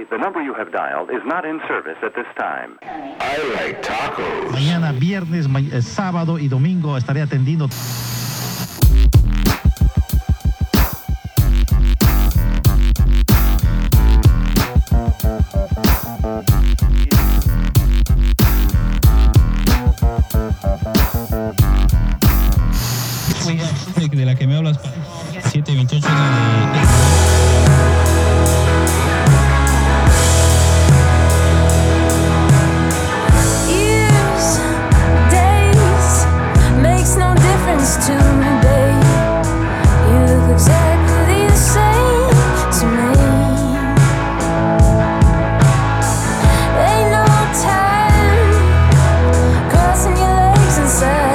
Sorry, the number you have dialed is not in service at this time. I like tacos. Mañana, viernes, sábado y domingo estaré atendiendo. De la que me hablas, 728 Years, days, makes no difference to me, babe. You look exactly the same to me. Ain't no time crossing your legs inside.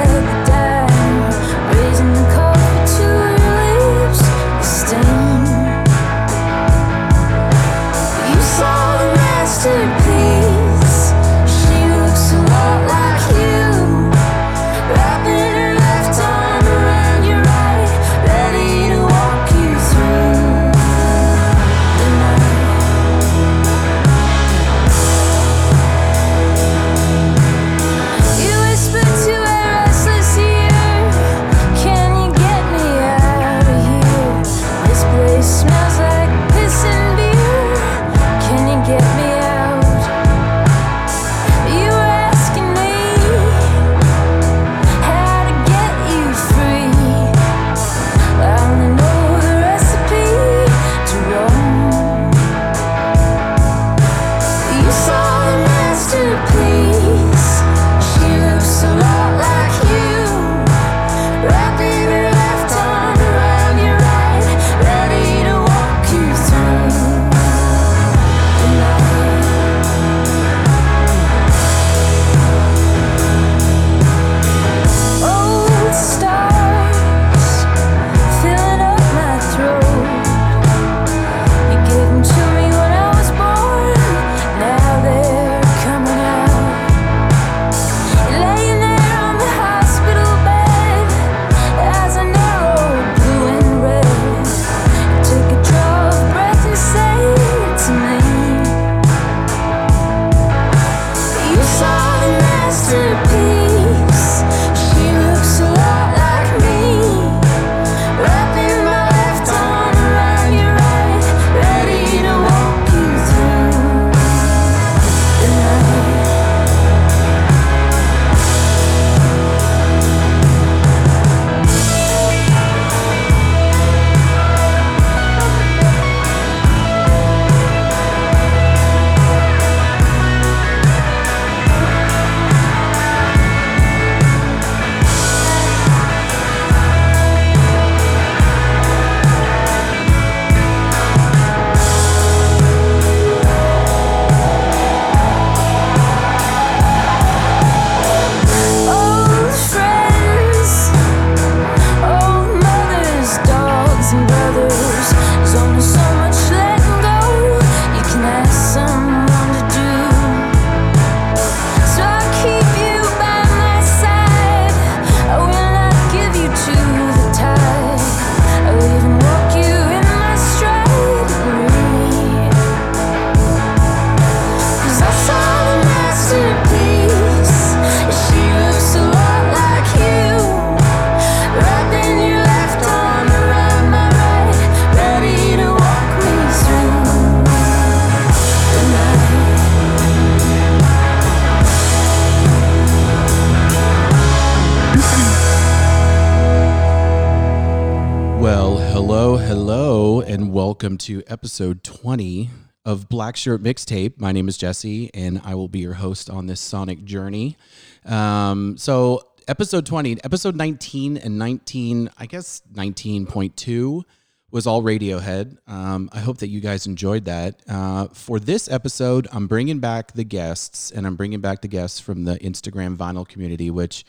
Welcome to episode 20 of Black Shirt Mixtape. My name is Jesse, and I will be your host on this sonic journey. So episode 20, episode 19 and 19, I guess 19.2 was all Radiohead. I hope that you guys enjoyed that. For this episode, I'm bringing back the guests, and I'm bringing back the guests from the Instagram vinyl community, which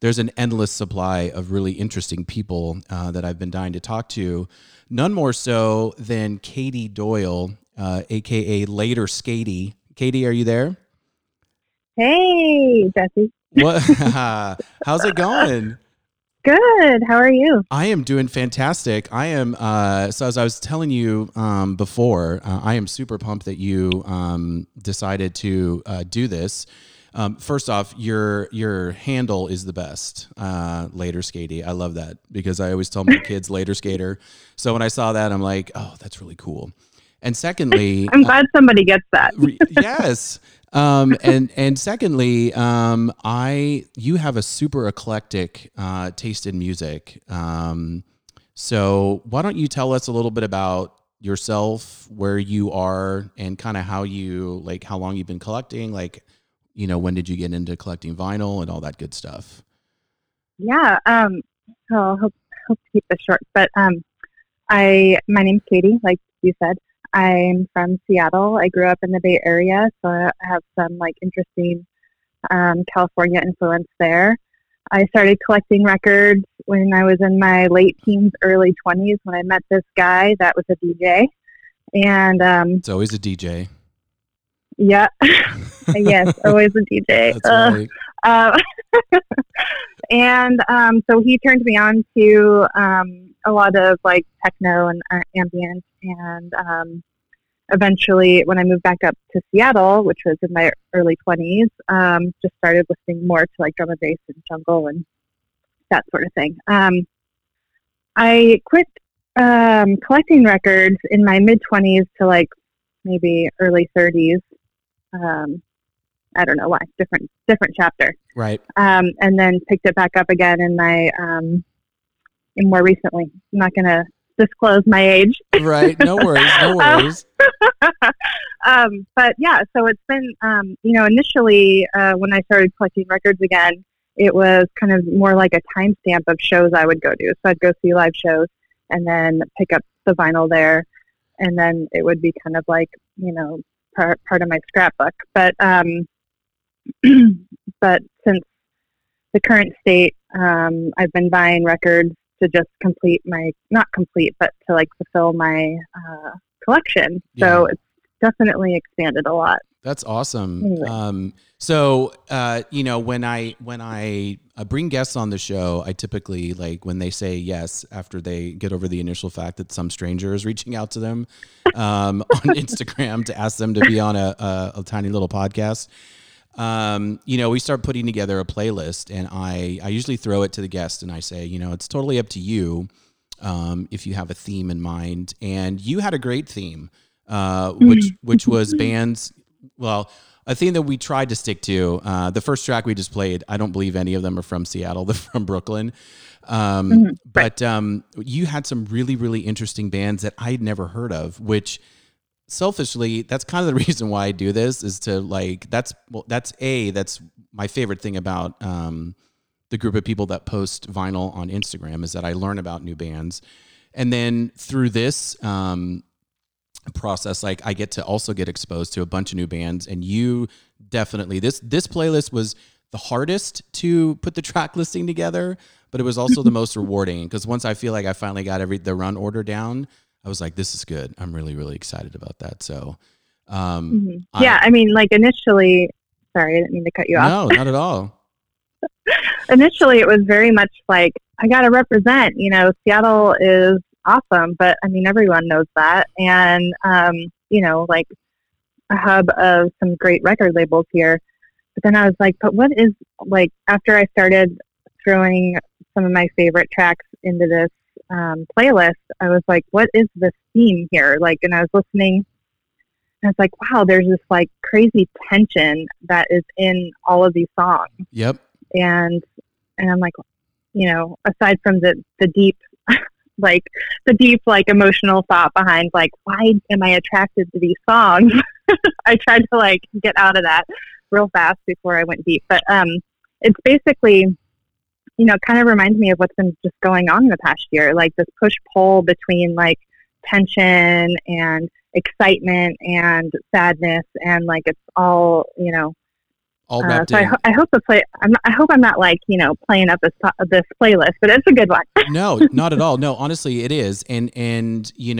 there's an endless supply of really interesting people that I've been dying to talk to. None more so than Katie Doyle, a.k.a. Later Skatey. Katie, are you there? Hey, Jesse. How's it going? Good. How are you? I am doing fantastic. I am, so as I was telling you before, I am super pumped that you decided to do this. First off, your handle is the best, Later Skatey. I love that because I always tell my kids Later Skater. So when I saw that, I'm like, oh, that's really cool. And secondly, I'm glad somebody gets that. Yes. And secondly, you have a super eclectic taste in music. So why don't you tell us a little bit about yourself, where you are, and kind of how long you've been collecting, when did you get into collecting vinyl and all that good stuff? Yeah. I'll hope to keep this short, but my name's Katie, like you said. I'm from Seattle. I grew up in the Bay Area, so I have some interesting California influence there. I started collecting records when I was in my late teens, early 20s, when I met this guy that was a DJ. And it's always a DJ. Yeah. Yes, always a DJ. That's right. And so he turned me on to a lot of techno and ambient, and eventually when I moved back up to Seattle, which was in my early 20s, just started listening more to drum and bass and jungle and that sort of thing. I quit collecting records in my mid-20s to maybe early 30s. I don't know why. Different chapter. Right. And then picked it back up again in my more recently. I'm not going to disclose my age. Right. No worries. But yeah, so it's been, initially when I started collecting records again, it was kind of more like a timestamp of shows I would go to. So I'd go see live shows and then pick up the vinyl there. And then it would be kind of part of my scrapbook. But but since the current state, I've been buying records to just fulfill my collection. Yeah. So it's definitely expanded a lot. That's awesome. Anyway. When I bring guests on the show, I typically when they say yes, after they get over the initial fact that some stranger is reaching out to them on Instagram to ask them to be on a tiny little podcast. We start putting together a playlist, and I usually throw it to the guest and I say, it's totally up to you if you have a theme in mind. And you had a great theme, which was bands. Well, a theme that we tried to stick to, the first track we just played, I don't believe any of them are from Seattle. They're from Brooklyn. But you had some really, really interesting bands that I'd never heard of, which selfishly, that's kind of the reason why I do this, is to that's my favorite thing about the group of people that post vinyl on Instagram, is that I learn about new bands. And then through this, process, I get to also get exposed to a bunch of new bands, and you definitely this playlist was the hardest to put the track listing together, but it was also the most rewarding, because once I feel like I finally got the run order down, I was like, this is good. I'm really, really excited about that. So initially, sorry, I didn't mean to cut you off. No, not at all. Initially it was very much I gotta represent, Seattle is awesome, but everyone knows that, and a hub of some great record labels here. But then I was but what is after I started throwing some of my favorite tracks into this playlist, I was what is this theme here? And I was listening, and I was wow, there's this crazy tension that is in all of these songs. Yep. And I'm aside from the deep. The deep emotional thought behind why am I attracted to these songs? I tried to get out of that real fast before I went deep, but it's basically kind of reminds me of what's been just going on in the past year, this push pull between tension and excitement and sadness, and it's all all wrapped in. So I hope the play. I hope I'm not playing up this playlist, but it's a good one. No, not at all. No, honestly, it is. And the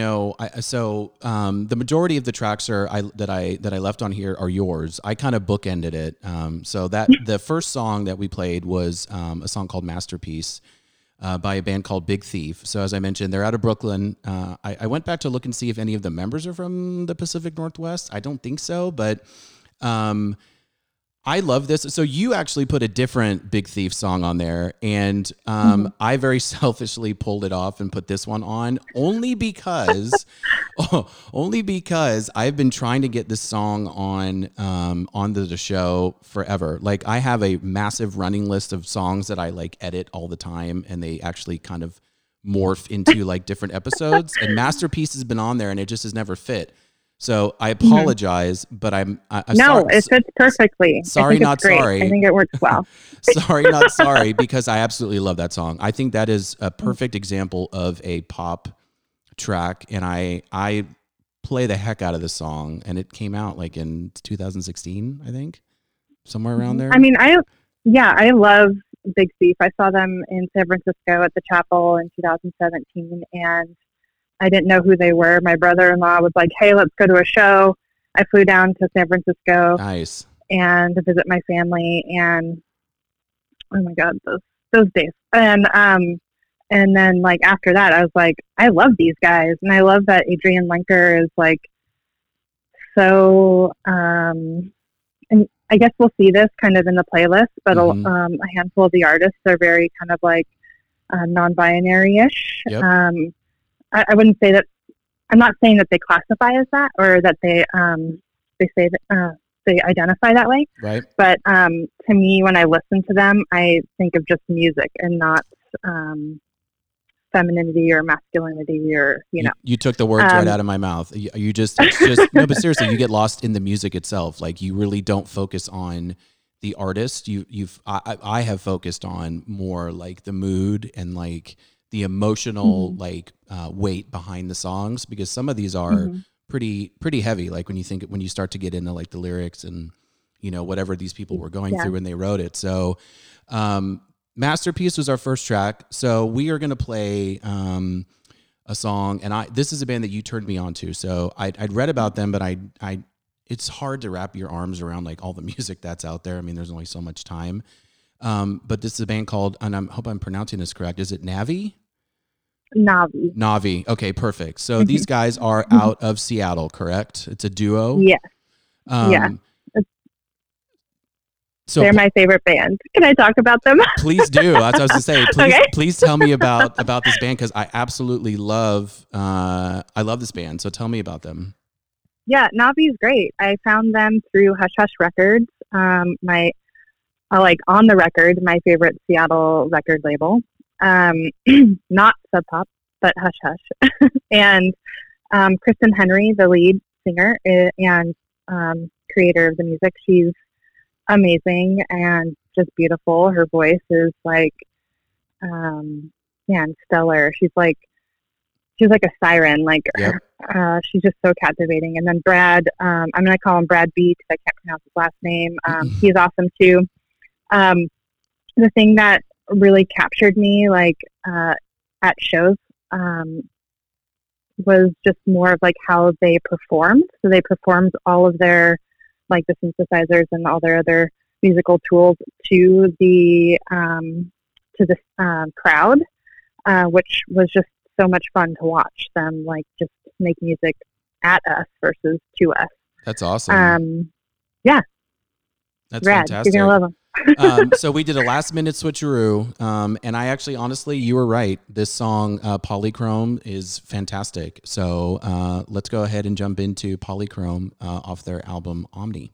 majority of the tracks that I left on here are yours. I kind of bookended it. So that the first song that we played was a song called Masterpiece, by a band called Big Thief. So as I mentioned, they're out of Brooklyn. I went back to look and see if any of the members are from the Pacific Northwest. I don't think so, but I love this. So you actually put a different Big Thief song on there, and I very selfishly pulled it off and put this one on only because, I've been trying to get this song on the show forever. Like, I have a massive running list of songs that I like edit all the time, and they actually kind of morph into like different episodes. And Masterpiece has been on there, and it just has never fit. So I apologize, but I'm no, sorry. It fits perfectly. Sorry, not great. Sorry. I think it works well. Sorry, not sorry, because I absolutely love that song. I think that is a perfect example of a pop track, and I play the heck out of this song, and it came out like in 2016, I think, somewhere around there. I mean, I love Big Thief. I saw them in San Francisco at the Chapel in 2017, and I didn't know who they were. My brother-in-law was like, hey, let's go to a show. I flew down to San Francisco and to visit my family. And oh my God, those days. And then like after that, I was like, I love these guys. And I love that Adrian Lenker is like, so, and I guess we'll see this kind of in the playlist, but a handful of the artists are very kind of like non-binary-ish. Yep. I wouldn't say that. I'm not saying that they classify as that, or that they say that they identify that way. Right. But to me, when I listen to them, I think of just music and not femininity or masculinity, or you know. You took the words right out of my mouth. No, but seriously, you get lost in the music itself. Like, you really don't focus on the artist. I have focused on more like the mood and like the emotional weight behind the songs, because some of these are pretty heavy. Like when you start to get into like the lyrics and, you know, whatever these people were going through when they wrote it. So Masterpiece was our first track. So we are going to play a song, and this is a band that you turned me on to. So I'd read about them, but it's hard to wrap your arms around like all the music that's out there. I mean, there's only so much time, but this is a band called, and I hope I'm pronouncing this correct. Is it Navi? Navi. Okay, perfect. So these guys are out of Seattle, correct? It's a duo. Yes. Yeah. So they're my favorite band. Can I talk about them? Please do. That's what I was going to say. Please, okay. Please tell me about this band, because I absolutely love this band. So tell me about them. Yeah, Navi is great. I found them through Hush Hush Records. On the record, my favorite Seattle record label. Not Sub Pop, but Hush Hush. And Kristen Henry, the lead singer and creator of the music, she's amazing and just beautiful. Her voice is like, stellar. She's like a siren. Like, yep. She's just so captivating. And then Brad, I'm going to call him Brad B, because I can't pronounce his last name. He's awesome too. The thing that really captured me, like, at shows, was just more of like how they performed. So they performed all of their, like, the synthesizers and all their other musical tools to the crowd, which was just so much fun to watch them, like, just make music at us versus to us. That's awesome. Yeah. That's rad. Fantastic. You're gonna love them. So we did a last minute switcheroo, and I actually, honestly, you were right. This song, Polychrome, is fantastic. So let's go ahead and jump into Polychrome off their album Omni.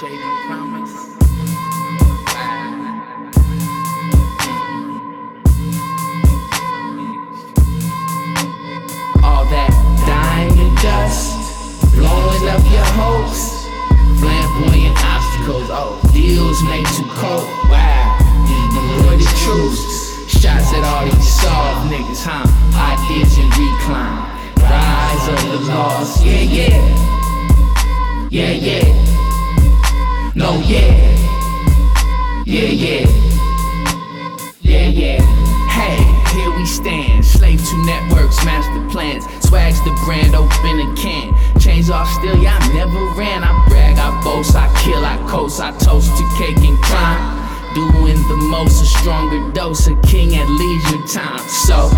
shaking promise. All that dying dust, blowing up your hopes, flamboyant obstacles, oh, deals made to cope, wow, ignore the truths, shots at all these soft niggas, huh, ideas and recline, rise of the lost, yeah, yeah. Yeah, yeah, no, yeah, yeah, yeah, yeah, yeah. Hey, here we stand, slave to networks, master plans, swags the brand, open a can, chains off still, yeah, I never ran, I brag, I boast, I kill, I coast, I toast to cake and climb, doing the most, a stronger dose, a king at leisure time, so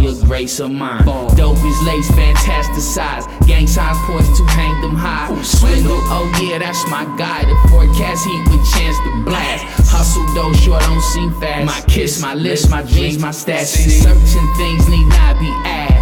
your grace of mine. Dope is lace, fantasticized. Gang signs poised to hang them high. Swindle, oh yeah, that's my guy. The forecast heat with chance to blast. Hustle though, sure don't seem fast. My kiss, my list, my dreams, my stats. Certain things need not be asked.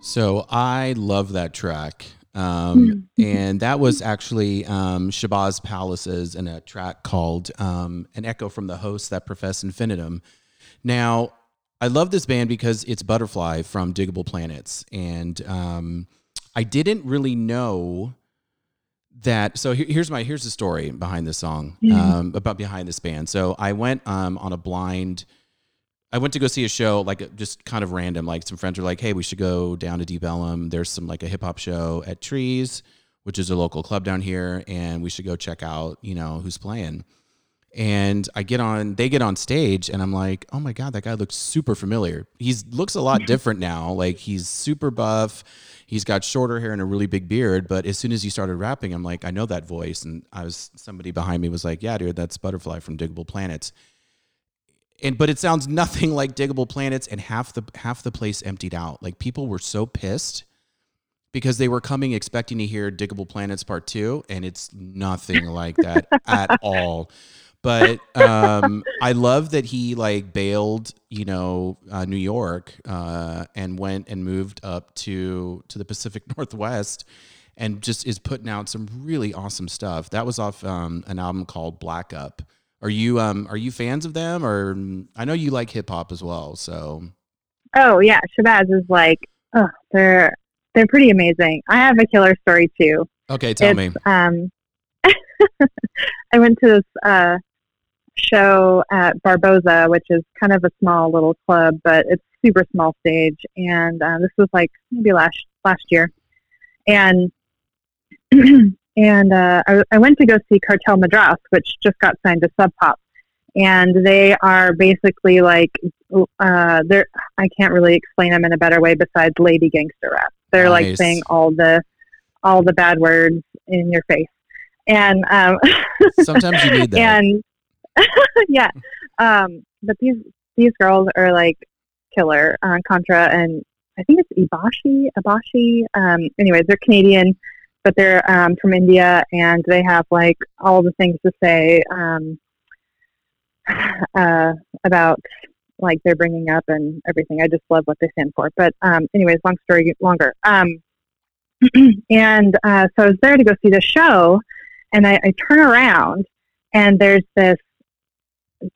So I love that track. And that was actually Shabazz Palaces in a track called An Echo from the Hosts That Profess Infinitum. Now, I love this band because it's Butterfly from Diggable Planets. And I didn't really know that. So here's the story behind this song, behind this band. So I went I went to go see a show, like just kind of random, like some friends were like, hey, we should go down to Deep Ellum. There's a hip hop show at Trees, which is a local club down here. And we should go check out, who's playing. And they get on stage and I'm like, oh my God, that guy looks super familiar. He looks a lot different now. Like he's super buff. He's got shorter hair and a really big beard. But as soon as he started rapping, I'm like, I know that voice. And somebody behind me was like, yeah, dude, that's Butterfly from Diggable Planets. But it sounds nothing like Diggable Planets, and half the place emptied out. Like people were so pissed because they were coming expecting to hear Diggable Planets Part 2, and it's nothing like that at all. But I love that he bailed, New York, and went and moved up to the Pacific Northwest, and just is putting out some really awesome stuff. That was off an album called Black Up. Are you fans of them? Or I know you like hip hop as well, so. Oh yeah, Shabazz is they're pretty amazing. I have a killer story too. Okay, tell me. I went to this show at Barboza, which is kind of a small little club, but it's super small stage. And this was maybe last year, and. And I went to go see Cartel Madras, which just got signed to Sub Pop. And they are basically I can't really explain them in a better way besides lady gangster rap. They're nice. Like saying all the bad words in your face. And sometimes you need that. And yeah. But these girls are like killer. Contra and I think it's Ibashi. Anyways, they're Canadian, but they're from India, and they have like all the things to say about like their bringing up and everything. I just love what they stand for. But anyways, long story longer. So I was there to go see the show, and I turn around, and there's this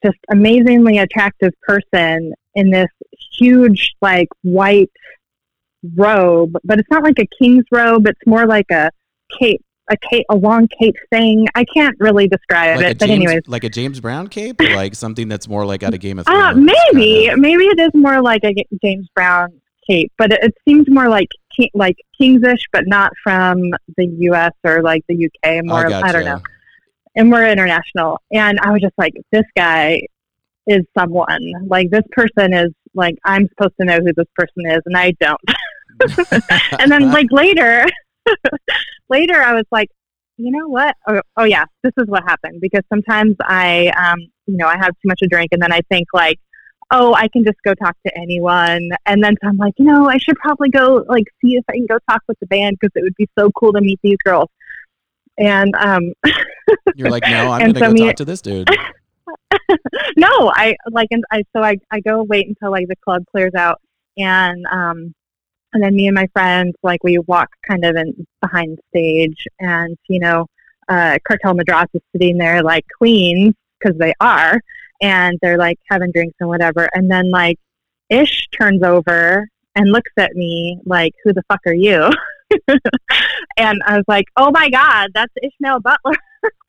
just amazingly attractive person in this huge, like, white robe, but it's not like a king's robe. It's more like a long cape thing. I can't really describe like it, but anyways. Like a James Brown cape? Or like something that's more like out of Game of Thrones? Maybe it is more like a James Brown cape, but it seems more like kingsish, but not from the U.S. or like the U.K. More, I don't know. And we're international. And I was just like, this guy is someone. Like, this person is, like, I'm supposed to know who this person is, and I don't. And then, like, later I was like, you know what? Oh, yeah, this is what happened. Because sometimes I have too much to drink, and then I think, like, oh, I can just go talk to anyone. And then so I'm like, I should probably go, like, see if I can go talk with the band, because it would be so cool to meet these girls. And you're like, no, I'm gonna go talk to this dude. No, I go wait until like the club clears out, and then me and my friends, like, we walk kind of in behind stage, and Cartel Madras is sitting there like queens, because they are, and they're like having drinks and whatever, and then like Ish turns over and looks at me like, who the fuck are you? And I was like, oh my God, that's Ishmael Butler.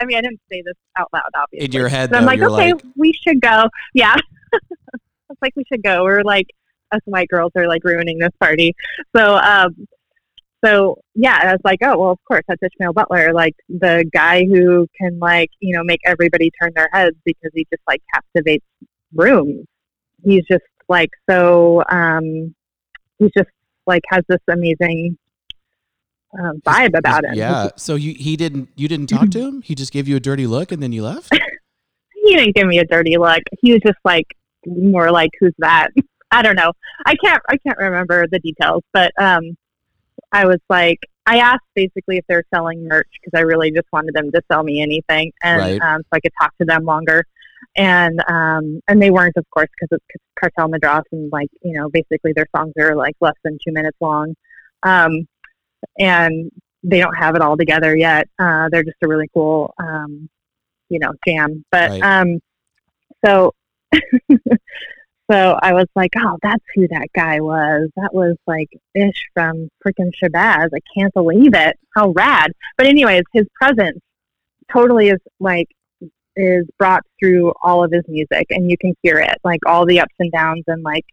I mean, I didn't say this out loud, obviously. In your head, so though, I'm like, okay, like, we should go. Yeah. It's like, we should go. We're like, us white girls are like ruining this party. So, yeah, I was like, oh, well, of course, that's Ishmael Butler. Like, the guy who can, like, make everybody turn their heads because he just like captivates rooms. He's just like, so, he's just like, has this amazing vibe about him. Yeah. So you didn't talk to him? He just gave you a dirty look and then you left? He didn't give me a dirty look. He was just like, more like, who's that? I don't know. I can't remember the details, but I was like, I asked basically if they're selling merch, because I really just wanted them to sell me anything, and right. So I could talk to them longer. And and they weren't, of course, because it's Cartel Madras, and like, basically their songs are like less than 2 minutes long. And they don't have it all together yet. They're just a really cool, jam. But, right. So I was like, oh, that's who that guy was. That was like Ish from freaking Shabazz. I can't believe it. How rad. But anyways, his presence totally is brought through all of his music, and you can hear it, like all the ups and downs, and like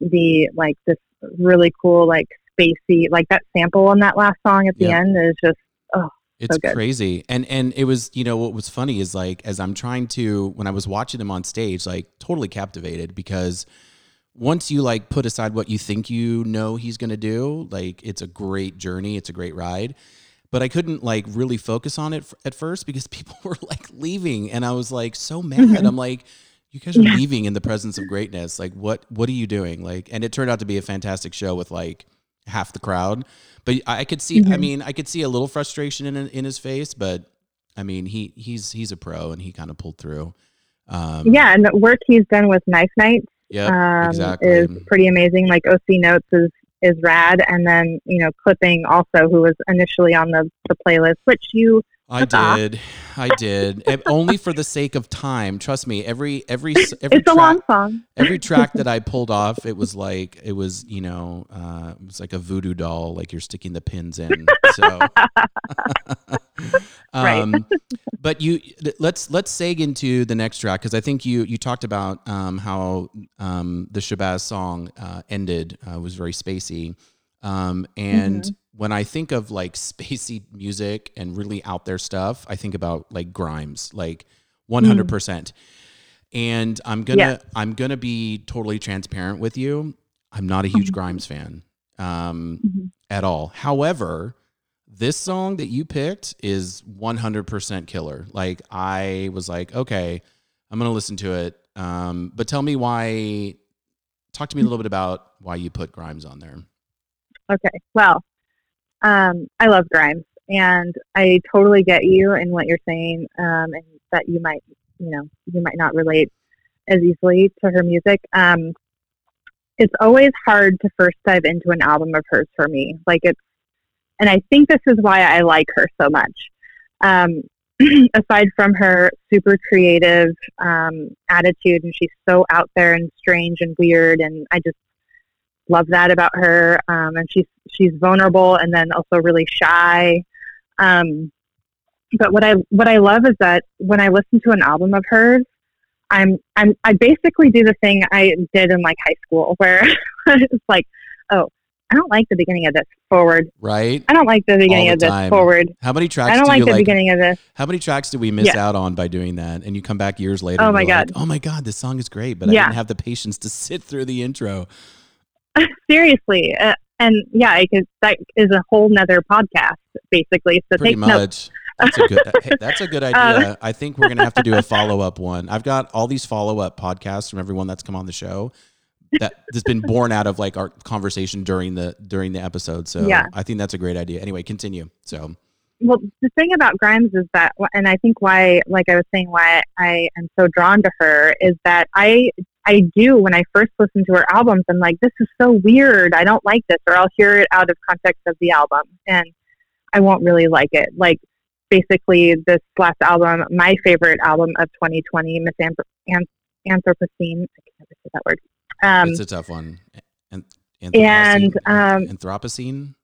the, like this really cool, like, spacey, like that sample on that last song at the end is just it's so good. Crazy. And it was, what was funny is, like, as I'm trying to, when I was watching him on stage, like, totally captivated, because once you like put aside what you think he's gonna do, like, it's a great journey, it's a great ride. But I couldn't like really focus on it at first, because people were like leaving, and I was like so mad. Mm-hmm. I'm like, you guys are leaving in the presence of greatness. Like, what are you doing? Like, and it turned out to be a fantastic show with like half the crowd, but I could see, mm-hmm. I mean, I could see a little frustration in his face, but I mean, he's a pro, and he kind of pulled through. Yeah. And the work he's done with Knife Nights is pretty amazing. Like, OC Notes is rad. And then, Clipping also, who was initially on the playlist, which I did. And only for the sake of time. Trust me, every it's a long song. Every track that I pulled off, it was it was like a voodoo doll, like you're sticking the pins in. So, right. But let's seg into the next track, because I think you talked about how the Shabazz song ended was very spacey, and. Mm-hmm. When I think of like spacey music and really out there stuff, I think about like Grimes, like 100%. And I'm gonna be totally transparent with you. I'm not a huge Grimes fan at all. However, this song that you picked is 100% killer. Like, I was like, okay, I'm gonna listen to it. But tell me why. Talk to me a little bit about why you put Grimes on there. Okay. Well, I love Grimes, and I totally get you and what you're saying, and that you might, you might not relate as easily to her music. It's always hard to first dive into an album of hers for me. And I think this is why I like her so much. Aside from her super creative attitude, and she's so out there and strange and weird, and I just love that about her. And she's vulnerable, and then also really shy. But what I love is that when I listen to an album of hers, I basically do the thing I did in like high school, where it's like, oh, I don't like the beginning of this forward. Right. I don't like the beginning of this forward. How many tracks? I don't like the beginning of this. How many tracks do we miss out on by doing that? And you come back years later. Oh my god. Like, oh my god, this song is great, but I didn't have the patience to sit through the intro. Seriously, that is a whole nother podcast, basically. So pretty much. Notes. That's a good idea. I think we're gonna have to do a follow-up one. I've got all these follow-up podcasts from everyone that's come on the show. That's been born out of like our conversation during the episode. So yeah. I think that's a great idea. Anyway, continue. So, well, the thing about Grimes is that, and I think why, like I was saying, why I am so drawn to her is that I do, when I first listen to her albums, I'm like, this is so weird. I don't like this, or I'll hear it out of context of the album and I won't really like it. Like, basically this last album, my favorite album of 2020, Anthropocene. I can't ever say that word. It's a tough one. Anthropocene?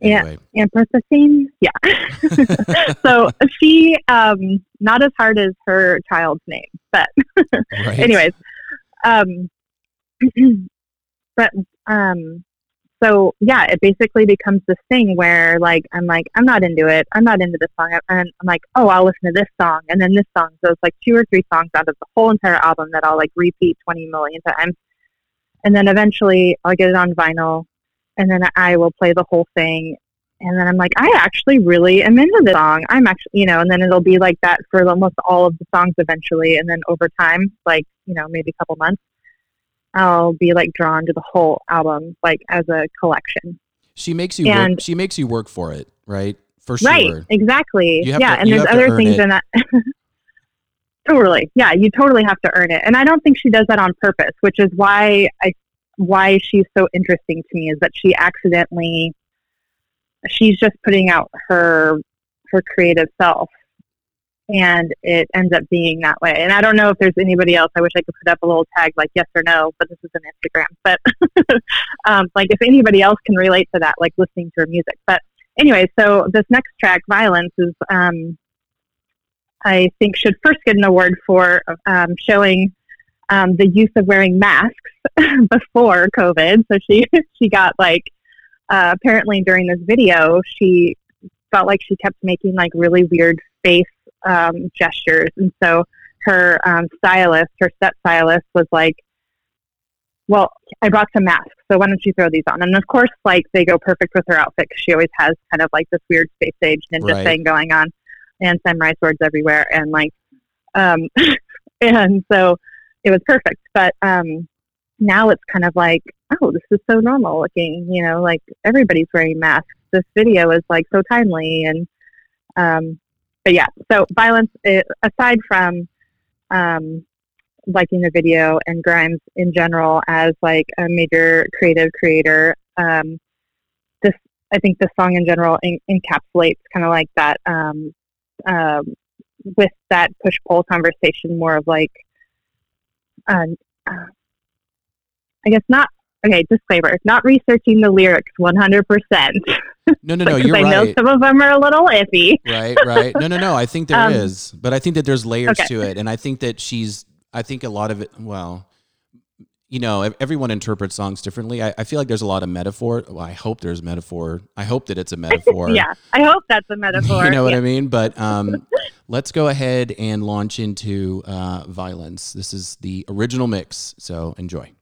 Anyway. Yeah. Anthropocene? Yeah. So she, not as hard as her child's name, but right. Anyways. So yeah, it basically becomes this thing where like, I'm like, I'm not into it. I'm not into this song. And I'm like, oh, I'll listen to this song. And then this song. So it's like 2 or 3 songs out of the whole entire album that I'll like repeat 20 million times. And then eventually I'll get it on vinyl and then I will play the whole thing. And then I'm like, I actually really am into this song. I'm actually, and then it'll be like that for almost all of the songs eventually. And then over time, like, maybe a couple months, I'll be like drawn to the whole album, like as a collection. She makes you work for it, right? For sure. Right, exactly. And there's other things in that. Totally. Yeah, you totally have to earn it. And I don't think she does that on purpose, which is why she's so interesting to me, is that she's just putting out her creative self. And it ends up being that way. And I don't know if there's anybody else. I wish I could put up a little tag like yes or no, but this is an Instagram. But like if anybody else can relate to that, like listening to her music. But anyway, so this next track, Violence, is I think should first get an award for showing the use of wearing masks before COVID. So she got like apparently during this video, she felt like she kept making like really weird face gestures, and so her stylist was like, well, I brought some masks, so why don't you throw these on? And of course, like, they go perfect with her outfit, because she always has kind of like this weird space age ninja thing going on, and samurai swords everywhere, and like and so it was perfect. But now it's kind of like, oh, this is so normal looking, like everybody's wearing masks. This video is like so timely. And but yeah, so Violence, aside from liking the video and Grimes in general as like a major creator, I think this song in general encapsulates kind of like that, with that push-pull conversation, more of like, I guess not. Okay, disclaimer, not researching the lyrics 100%. No, you're right. Because I know some of them are a little iffy. Right. No, I think there is. But I think that there's layers to it. And I think that I think a lot of it, well, you know, everyone interprets songs differently. I feel like there's a lot of metaphor. Well, I hope there's metaphor. I hope that it's a metaphor. Yeah, I hope that's a metaphor. You know what I mean? But let's go ahead and launch into Violence. This is the original mix, so enjoy.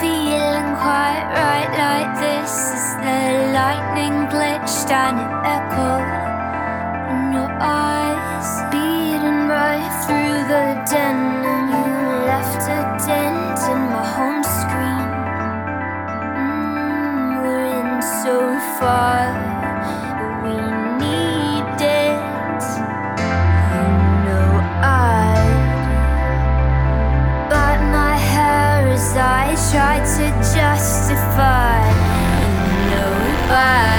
feeling quite right like this. As the lightning glitched and it echoed in your eyes, beating right through the din. You left a dent in my home screen. We're in so far. I try to justify, you know why,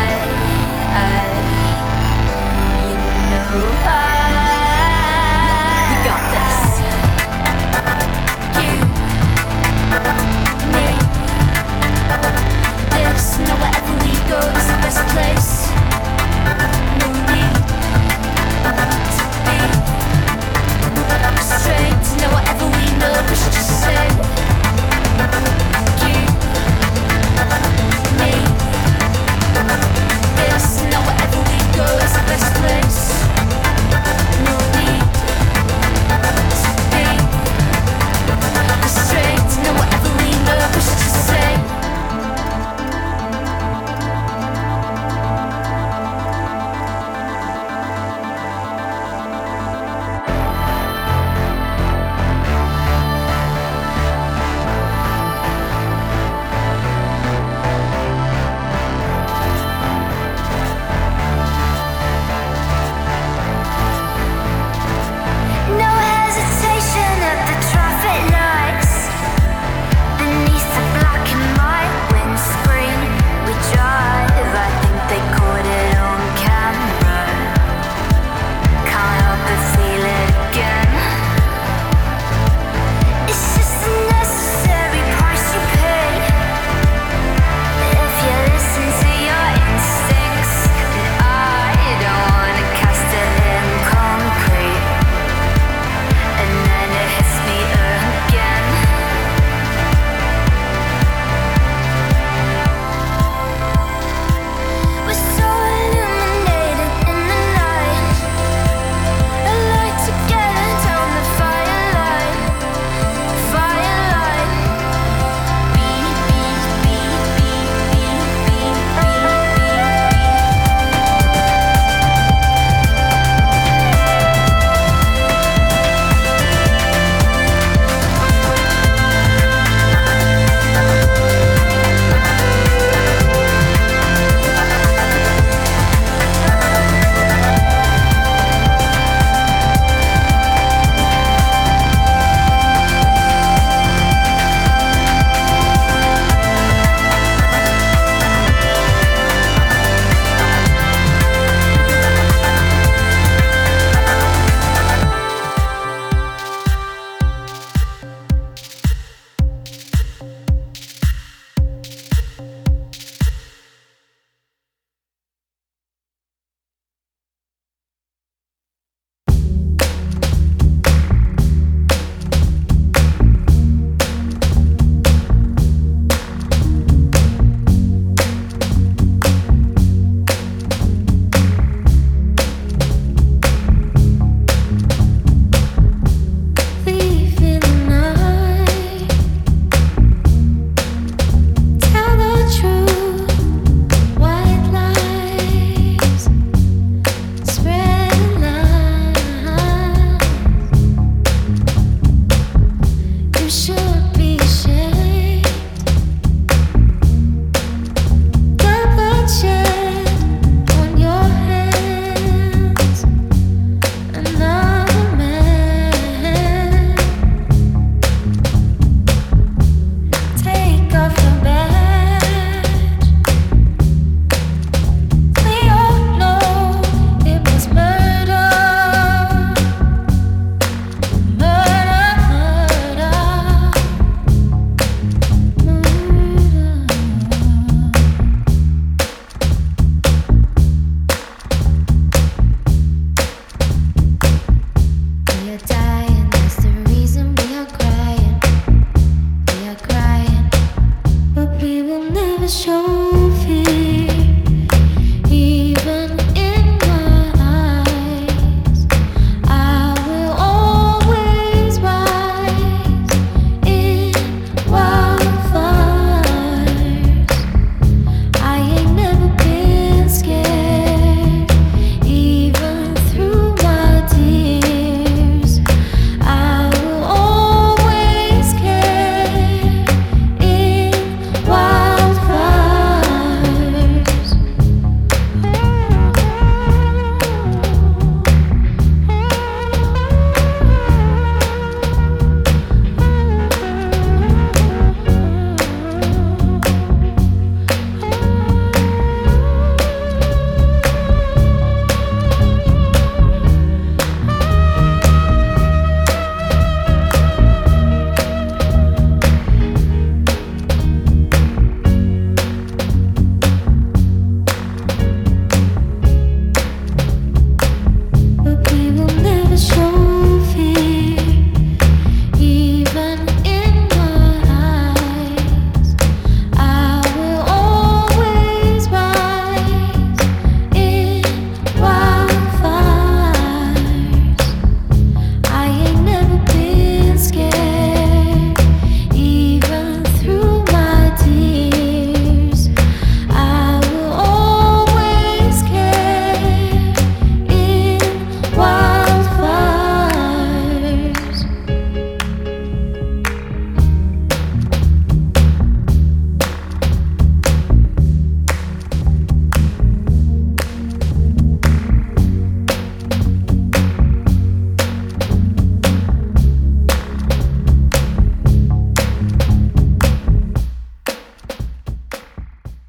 you know why. We got this. You, me, this. Now wherever we go is the best place. No need to be restrained. Now whatever we know, we should just say. You, me, this, now wherever we go is the best place. No need to be restrained. Now whatever we know, we should just say. Far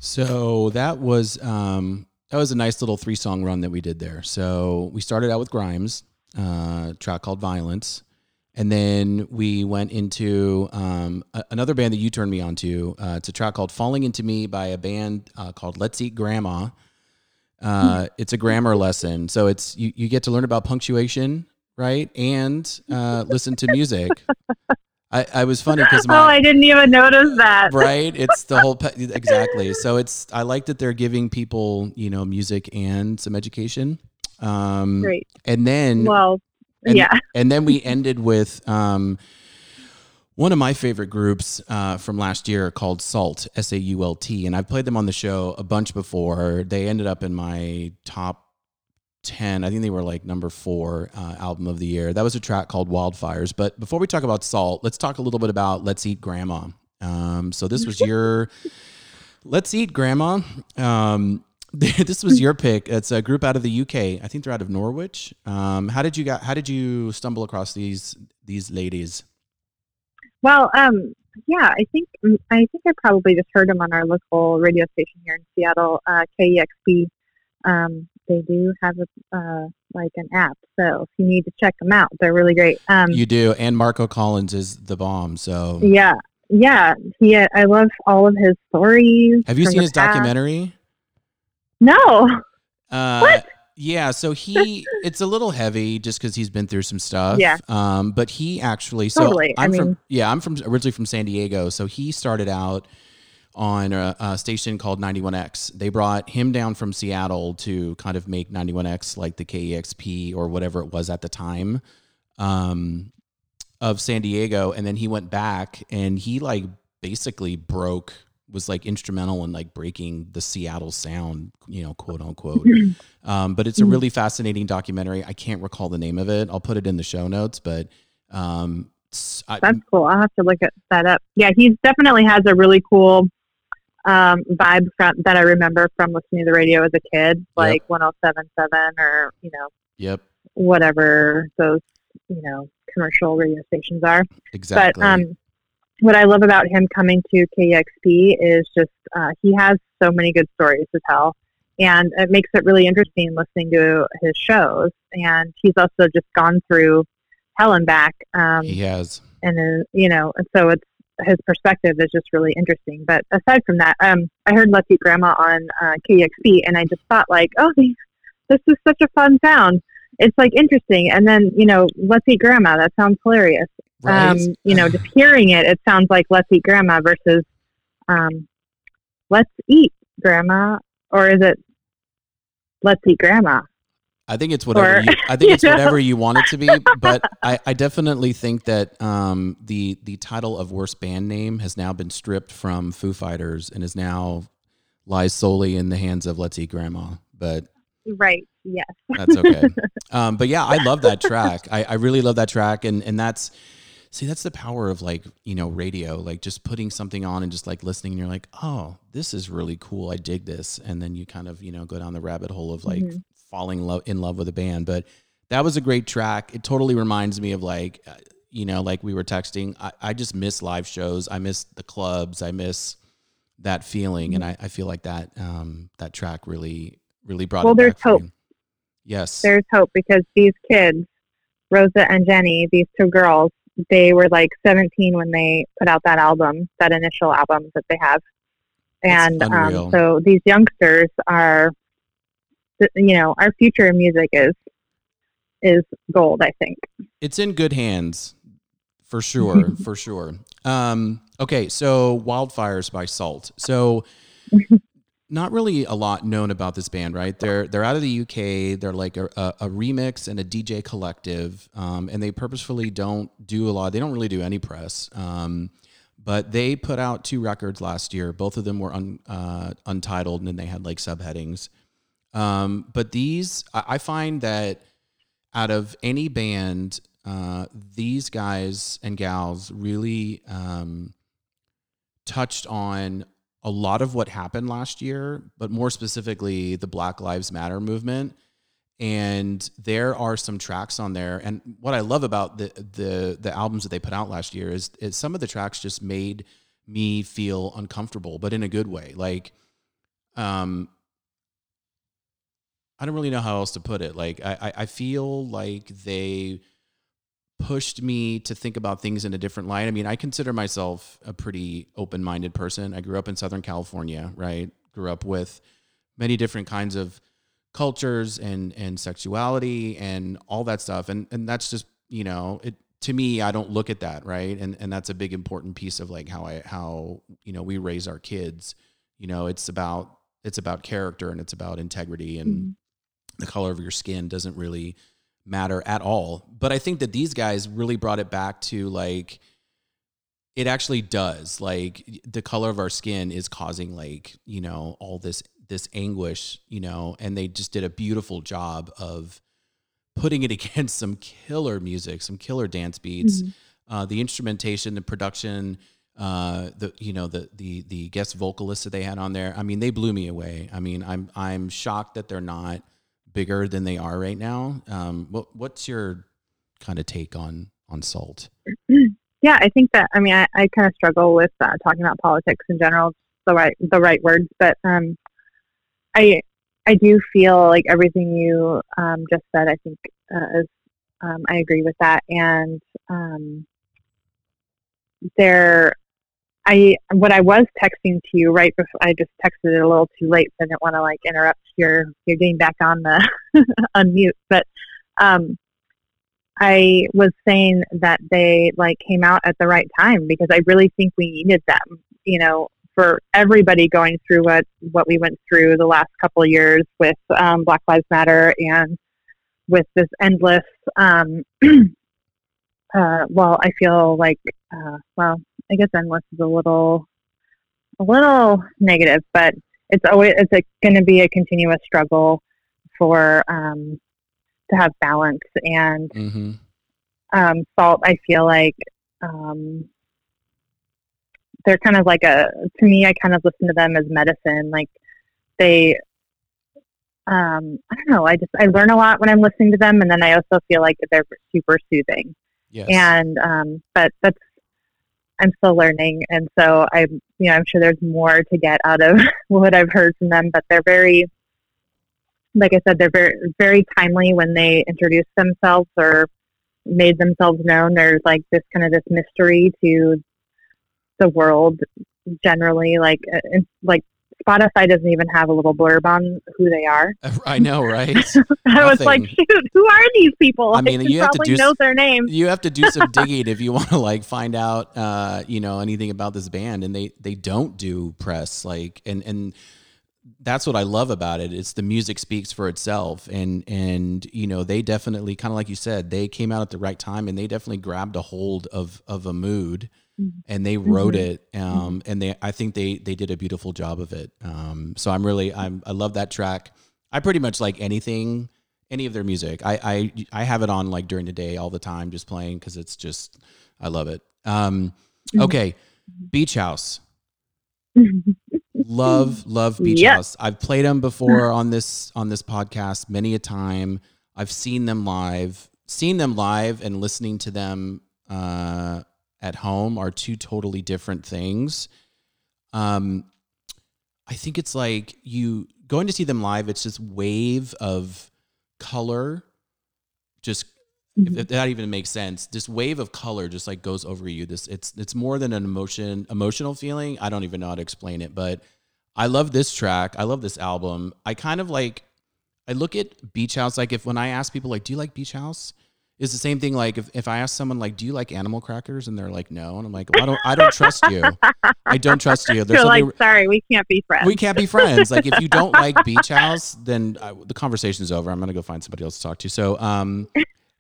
So that was a nice little 3-song run that we did there. So we started out with Grimes, a track called Violence. And then we went into another band that you turned me on to. It's a track called Falling Into Me by a band called Let's Eat Grandma. It's a grammar lesson. So it's you get to learn about punctuation, right? And listen to music. I was funny because I didn't even notice that. Right? It's the whole exactly. So I like that they're giving people, music and some education. Great. And then and then we ended with one of my favorite groups from last year called Salt, S-A-U-L-T. And I've played them on the show a bunch before. They ended up in my top 10. I think they were like number 4 album of the year. That was a track called Wildfires. But before we talk about Salt, let's talk a little bit about Let's Eat Grandma. So this was your Let's Eat Grandma. This was your pick. It's a group out of the UK. I think they're out of Norwich. How did you stumble across these ladies? Well, I think I probably just heard them on our local radio station here in Seattle, KEXP. They do have an app, so if you need to check them out, they're really great. You do, and Marco Collins is the bomb. So yeah, I love all of his stories. Have you seen his documentary? No. What? Yeah. So it's a little heavy just because he's been through some stuff. Yeah. But he actually, I'm originally from San Diego. So he started out on a station called 91X. They brought him down from Seattle to kind of make 91X like the KEXP or whatever it was at the time of San Diego. And then he went back and he basically was instrumental in breaking the Seattle sound, quote unquote. But it's a really fascinating documentary. I can't recall the name of it. I'll put it in the show notes, but that's cool. I'll have to look that up. Yeah. He definitely has a really cool vibe that I remember from listening to the radio as a kid, like 107.7 or, whatever those, commercial radio stations are. Exactly. But, what I love about him coming to KEXP is just he has so many good stories to tell, and it makes it really interesting listening to his shows. And he's also just gone through hell and back. He has, and so it's his perspective is just really interesting. But aside from that, I heard Let's Eat Grandma on KEXP, and I just thought this is such a fun sound. It's interesting, and then Let's Eat Grandma. That sounds hilarious. Right. Just hearing it, it sounds like Let's Eat Grandma versus Let's Eat Grandma, or is it Let's Eat Grandma? I think it's whatever. It's whatever you want it to be. But I definitely think that the title of worst band name has now been stripped from Foo Fighters and is now lies solely in the hands of Let's Eat Grandma. But right, yes, that's okay. But yeah, I love that track. I really love that track, and that's. See, that's the power of radio, just putting something on and just listening and you're like, oh, this is really cool. I dig this. And then you kind of, go down the rabbit hole of falling in love with a band. But that was a great track. It totally reminds me of we were texting, I just miss live shows. I miss the clubs. I miss that feeling. Mm-hmm. And I feel like that track really, really brought it back. Well, there's hope. Yes. There's hope because these kids, Rosa and Jenny, these two girls, they were 17 when they put out that album, that initial album that they have. And so these youngsters are, our future in music is gold, I think. It's in good hands, for sure, for sure. Okay, so Wildfires by Salt. So not really a lot known about this band, right? They're out of the UK. They're a remix and a DJ collective, and they purposefully don't do a lot. They don't really do any press, but they put out 2 records last year. Both of them were untitled, and then they had subheadings. But these, I find that out of any band, these guys and gals really touched on a lot of what happened last year, but more specifically the Black Lives Matter movement. And there are some tracks on there. And what I love about the albums that they put out last year is some of the tracks just made me feel uncomfortable, but in a good way. I don't really know how else to put it. Like, I feel like they pushed me to think about things in a different light. I mean, I consider myself a pretty open-minded person. I grew up in Southern California, right? Grew up with many different kinds of cultures and sexuality and all that stuff. And that's just, you know, it, to me, I don't look at that, right? And that's a big important piece of like how, you know, we raise our kids. You know, it's about character and it's about integrity, and mm-hmm. the color of your skin doesn't really matter at all. But I think that these guys really brought it back to like, it actually does. Like, the color of our skin is causing, like, you know, all this anguish, you know, and they just did a beautiful job of putting it against some killer music, some killer dance beats, mm-hmm. The instrumentation, the production, the guest vocalists that they had on there. I mean, they blew me away. I mean, I'm shocked that they're not bigger than they are right now. What's your kind of take on Salt? Yeah, I think that, I mean, I kind of struggle with talking about politics in general, the right words, but I do feel like everything you just said, I think is, I agree with that. And what I was texting to you right before, I just texted it a little too late, so I didn't want to like interrupt your getting back on the unmute, but I was saying that they like came out at the right time, because I really think we needed them, you know, for everybody going through what we went through the last couple of years with Black Lives Matter and with this endless, I feel like, I guess endless is a little negative, but it's going to be a continuous struggle for, to have balance. And, mm-hmm. Salt, I feel like, they're kind of like to me, I kind of listen to them as medicine. Like they, I don't know. I learn a lot when I'm listening to them. And then I also feel like they're super soothing. Yes. And, but I'm still learning. And so I'm sure there's more to get out of what I've heard from them, but they're very, like I said, they're very, very timely when they introduce themselves or made themselves known. There's like this kind of this mystery to the world generally, like Spotify doesn't even have a little blurb on who they are. I know, right? I was like, shoot, who are these people? I mean, you have to know their name. You have to do some digging if you want to like find out, you know, anything about this band. And they don't do press, like, and that's what I love about it. It's the music speaks for itself. And, you know, they definitely, kind of like you said, they came out at the right time, and they definitely grabbed a hold of a mood. And they wrote mm-hmm. it, and I think they did a beautiful job of it. So I love that track. I pretty much like any of their music. I have it on like during the day all the time, just playing, because it's just, I love it. Okay, Beach House. love Beach yep. House. I've played them before on this podcast many a time. I've seen them live, and listening to them at home are two totally different things. I think it's like you going to see them live. It's this wave of color, just mm-hmm. if that even makes sense. This wave of color just like goes over you. It's more than an emotional feeling. I don't even know how to explain it, but I love this track. I love this album. I kind of like, I look at Beach House like, if when I ask people like, do you like Beach House? It's the same thing. Like if I ask someone like, do you like animal crackers? And they're like, no. And I'm like, well, I don't trust you. I don't trust you. They're like, sorry, we can't be friends. We can't be friends. Like if you don't like Beach House, then the conversation's over. I'm going to go find somebody else to talk to. So I'm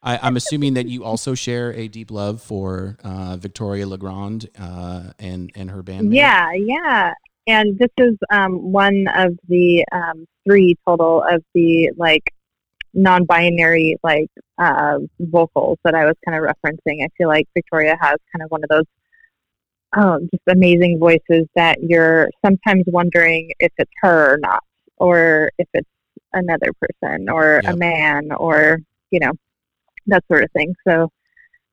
assuming that you also share a deep love for Victoria Legrand and her band. Yeah. Yeah. And this is one of the three total of the like non-binary, like, vocals that I was kind of referencing. I feel like Victoria has kind of one of those just amazing voices that you're sometimes wondering if it's her or not, or if it's another person or yep. a man, or, you know, that sort of thing. So,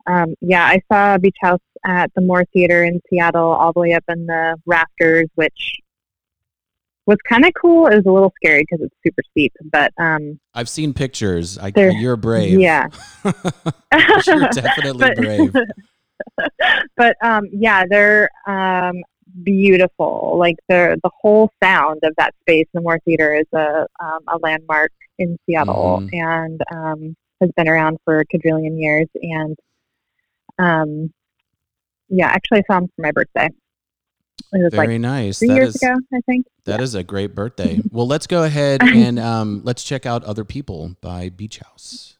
I saw Beach House at the Moore Theater in Seattle all the way up in the rafters, which What's kind of cool is a little scary because it's super steep, but I've seen pictures. You're brave. Yeah. You're definitely brave. But yeah, they're beautiful. Like the whole sound of that space in the Moore Theater is a landmark in Seattle, and has been around for a quadrillion years. And yeah, actually I saw him for my birthday. It was very nice. 3 years ago, I think. That is a great birthday. Well, let's go ahead and let's check out Other People by Beach House.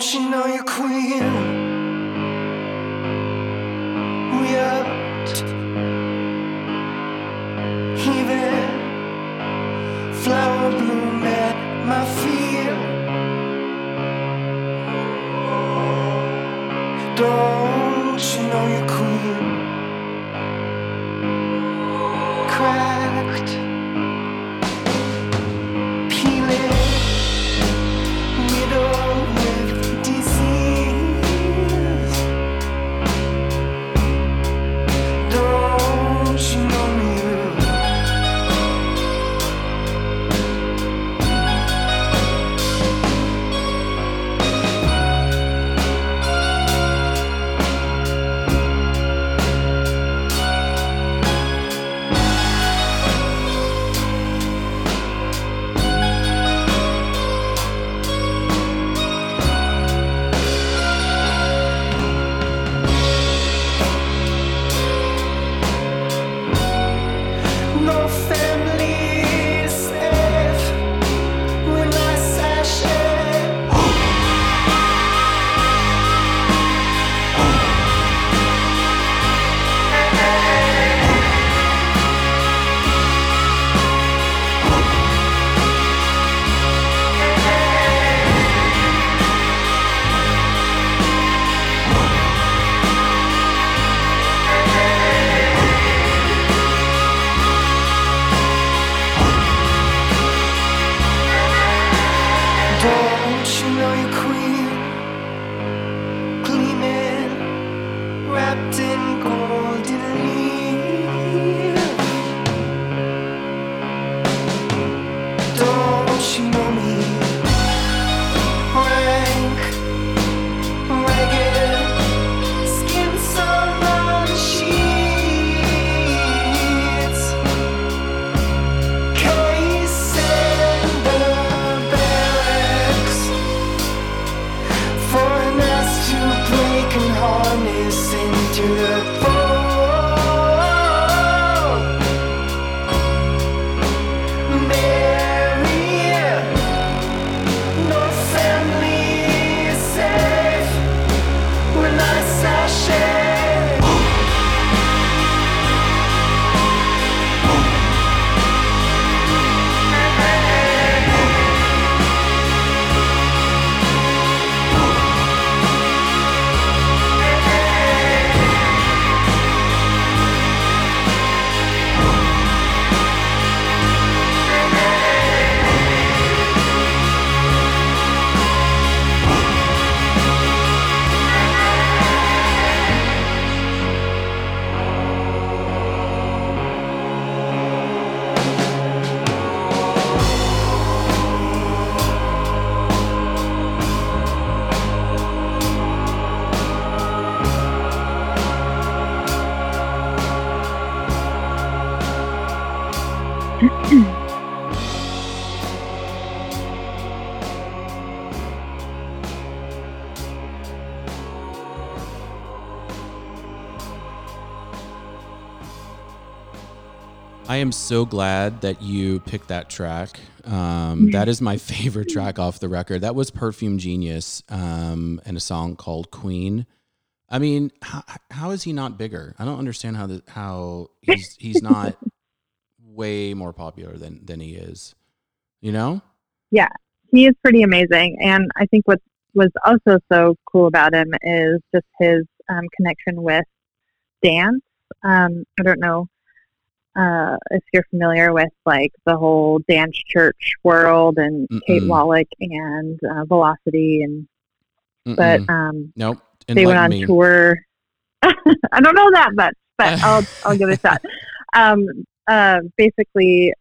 Don't you know you're queen? Yet even flower bloom at my feet. Don't you know you're queen? Cracked, peeling, widowed with disease. Don't you know you? I am so glad that you picked that track. That is my favorite track off the record. That was Perfume Genius and a song called Queen. I mean, how is he not bigger? I don't understand how he's not way more popular than he is, you know? Yeah, he is pretty amazing. And I think what was also so cool about him is just his connection with dance. I don't know. If you're familiar with like the whole Dance Church world and Kate Wallach and Velocity, and nope. They went on tour. I don't know that much, but I'll give it a shot. Basically,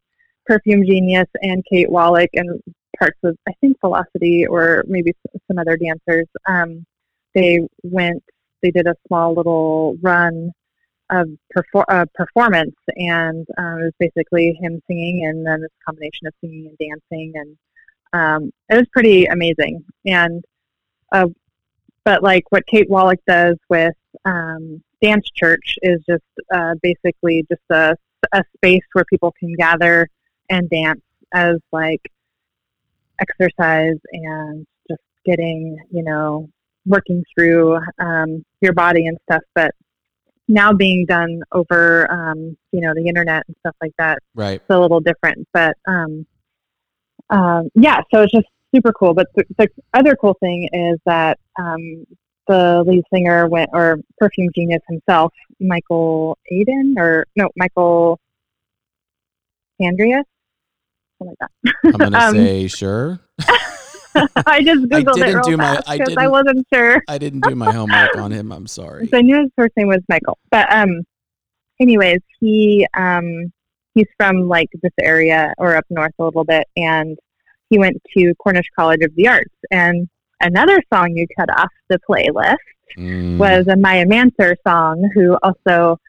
Perfume Genius and Kate Wallach and parts of I think Velocity or maybe some other dancers. They did a small little run of performance, and it was basically him singing and then this combination of singing and dancing, and it was pretty amazing. And but like what Kate Wallach does with Dance Church is just basically just a space where people can gather and dance as like exercise and just getting, you know, working through your body and stuff, but now being done over, you know, the internet and stuff like that. Right. It's a little different, but yeah, so it's just super cool. But the other cool thing is that the lead singer went, or Perfume Genius himself, Michael Andreas. Oh my God. I'm going to say sure. I just Googled it real fast because I wasn't sure. I didn't do my homework on him. I'm sorry. So I knew his first name was Michael. But anyways, he's from like this area or up north a little bit. And he went to Cornish College of the Arts. And another song you cut off the playlist was a Maya Manser song, who also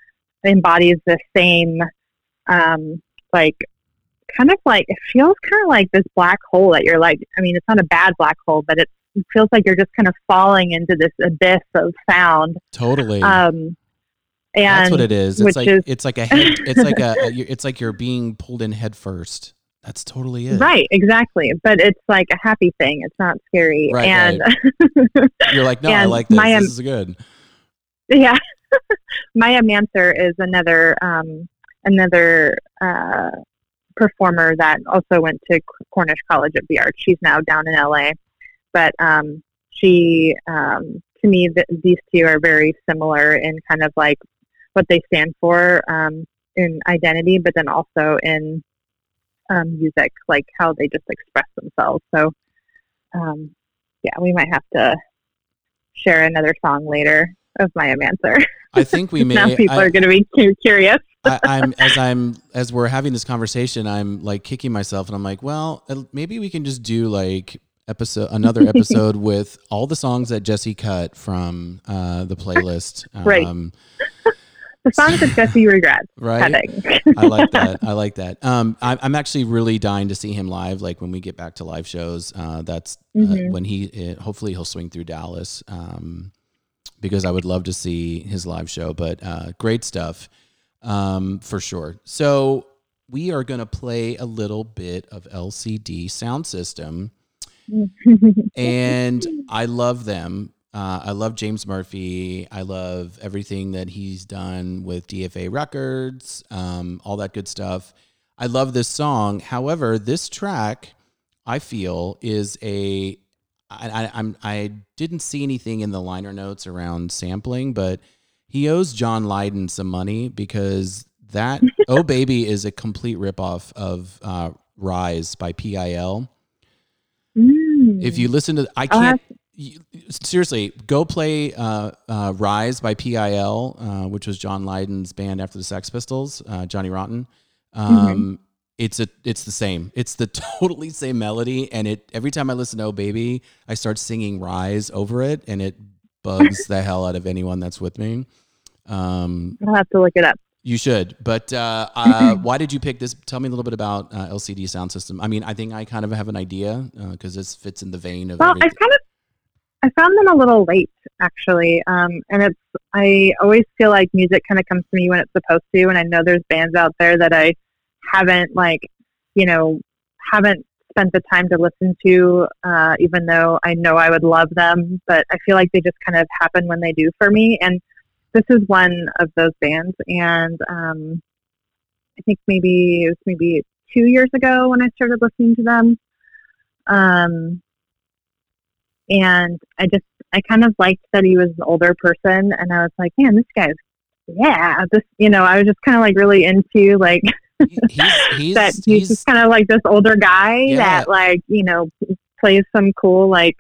embodies the same like, kind of like, it feels kind of like this black hole that you're like, I mean, it's not a bad black hole, but it feels like you're just kind of falling into this abyss of sound. Totally. And that's what it is. It's like you're being pulled in head first. That's totally it. Right. Exactly. But it's like a happy thing. It's not scary. Right, and right. You're like, no, I like this. This is good. Yeah. Maya Manser is another performer that also went to Cornish College of the Arts. She's now down in LA, but she to me these two are very similar in kind of like what they stand for in identity, but then also in music, like how they just express themselves. So yeah, we might have to share another song later of Maya Manser. I think we may. Now people are going to be too curious. As we're having this conversation, I'm like kicking myself, and I'm like, well, maybe we can just do like another episode with all the songs that Jesse cut from the playlist. Right. The songs that Jesse regrets. Right. I like that. I'm actually really dying to see him live. Like when we get back to live shows, that's when hopefully he'll swing through Dallas, because I would love to see his live show, but great stuff. For sure. So we are going to play a little bit of LCD Sound System, and I love them. I love James Murphy. I love everything that he's done with DFA Records, all that good stuff. I love this song. However, this track I feel is I didn't see anything in the liner notes around sampling, but he owes John Lydon some money, because that "Oh Baby" is a complete ripoff of "Rise" by PIL. If you listen to, seriously, go play "Rise" by PIL, which was John Lydon's band after the Sex Pistols, Johnny Rotten. It's the same. It's the totally same melody, and every time I listen to "Oh Baby," I start singing "Rise" over it, and it bugs the hell out of anyone that's with me. I'll have to look it up. You should. But why did you pick this? Tell me a little bit about LCD Sound System. I mean, I think I kind of have an idea because this fits in the vein of. Well, I found them a little late actually, and I always feel like music kind of comes to me when it's supposed to, and I know there's bands out there that I haven't spent the time to listen to, even though I know I would love them, but I feel like they just kind of happen when they do for me. And this is one of those bands. And I think it was 2 years ago when I started listening to them. And I kind of liked that he was an older person, and I was like, man, this guy's, I was just kind of like really into like, he's just kind of like this older guy that like, you know, plays some cool like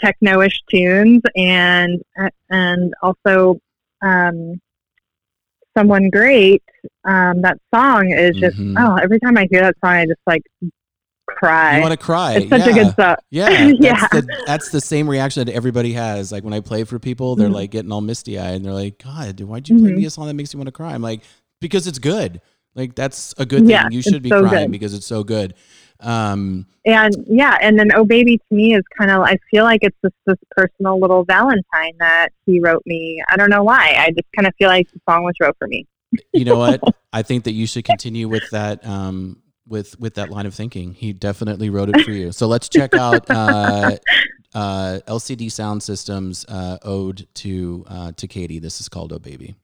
techno-ish tunes, and also Someone Great. That song is just every time I hear that song I just like cry. You want to cry. It's such a good song. Yeah. That's the same reaction that everybody has. Like when I play for people, they're like getting all misty-eyed and they're like, God, why'd you play me a song that makes you want to cry? I'm like, because it's good. Like that's a good thing. Yeah, you should be so crying because it's so good. And then "Oh Baby" to me is kind of, I feel like it's just this personal little Valentine that he wrote me. I don't know why. I just kind of feel like the song was wrote for me. You know what? I think that you should continue with that with that line of thinking. He definitely wrote it for you. So let's check out LCD Sound System's ode to Katie. This is called "Oh Baby."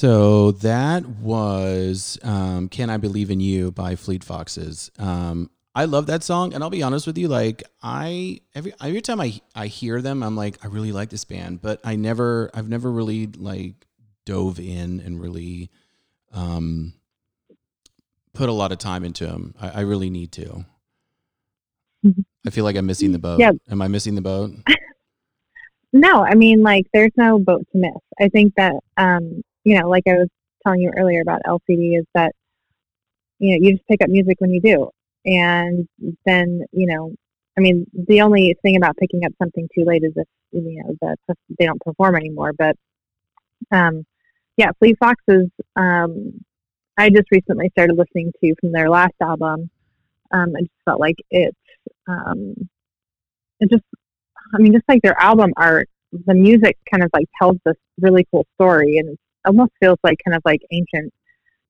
So that was Can I Believe in You by Fleet Foxes. I love that song, and I'll be honest with you, like every time I hear them, I'm like, I really like this band, but I've never really like dove in and really put a lot of time into them. I really need to. I feel like I'm missing the boat. Yep. Am I missing the boat? No, I mean, like, there's no boat to miss. I think that, you know, like I was telling you earlier about LCD, is that, you know, you just pick up music when you do. And then, you know, I mean, the only thing about picking up something too late is if, you know, they don't perform anymore. But, yeah, Fleet Foxes, I just recently started listening to from their last album. I just felt like just like their album art, the music kind of like tells this really cool story, and it almost feels like kind of like ancient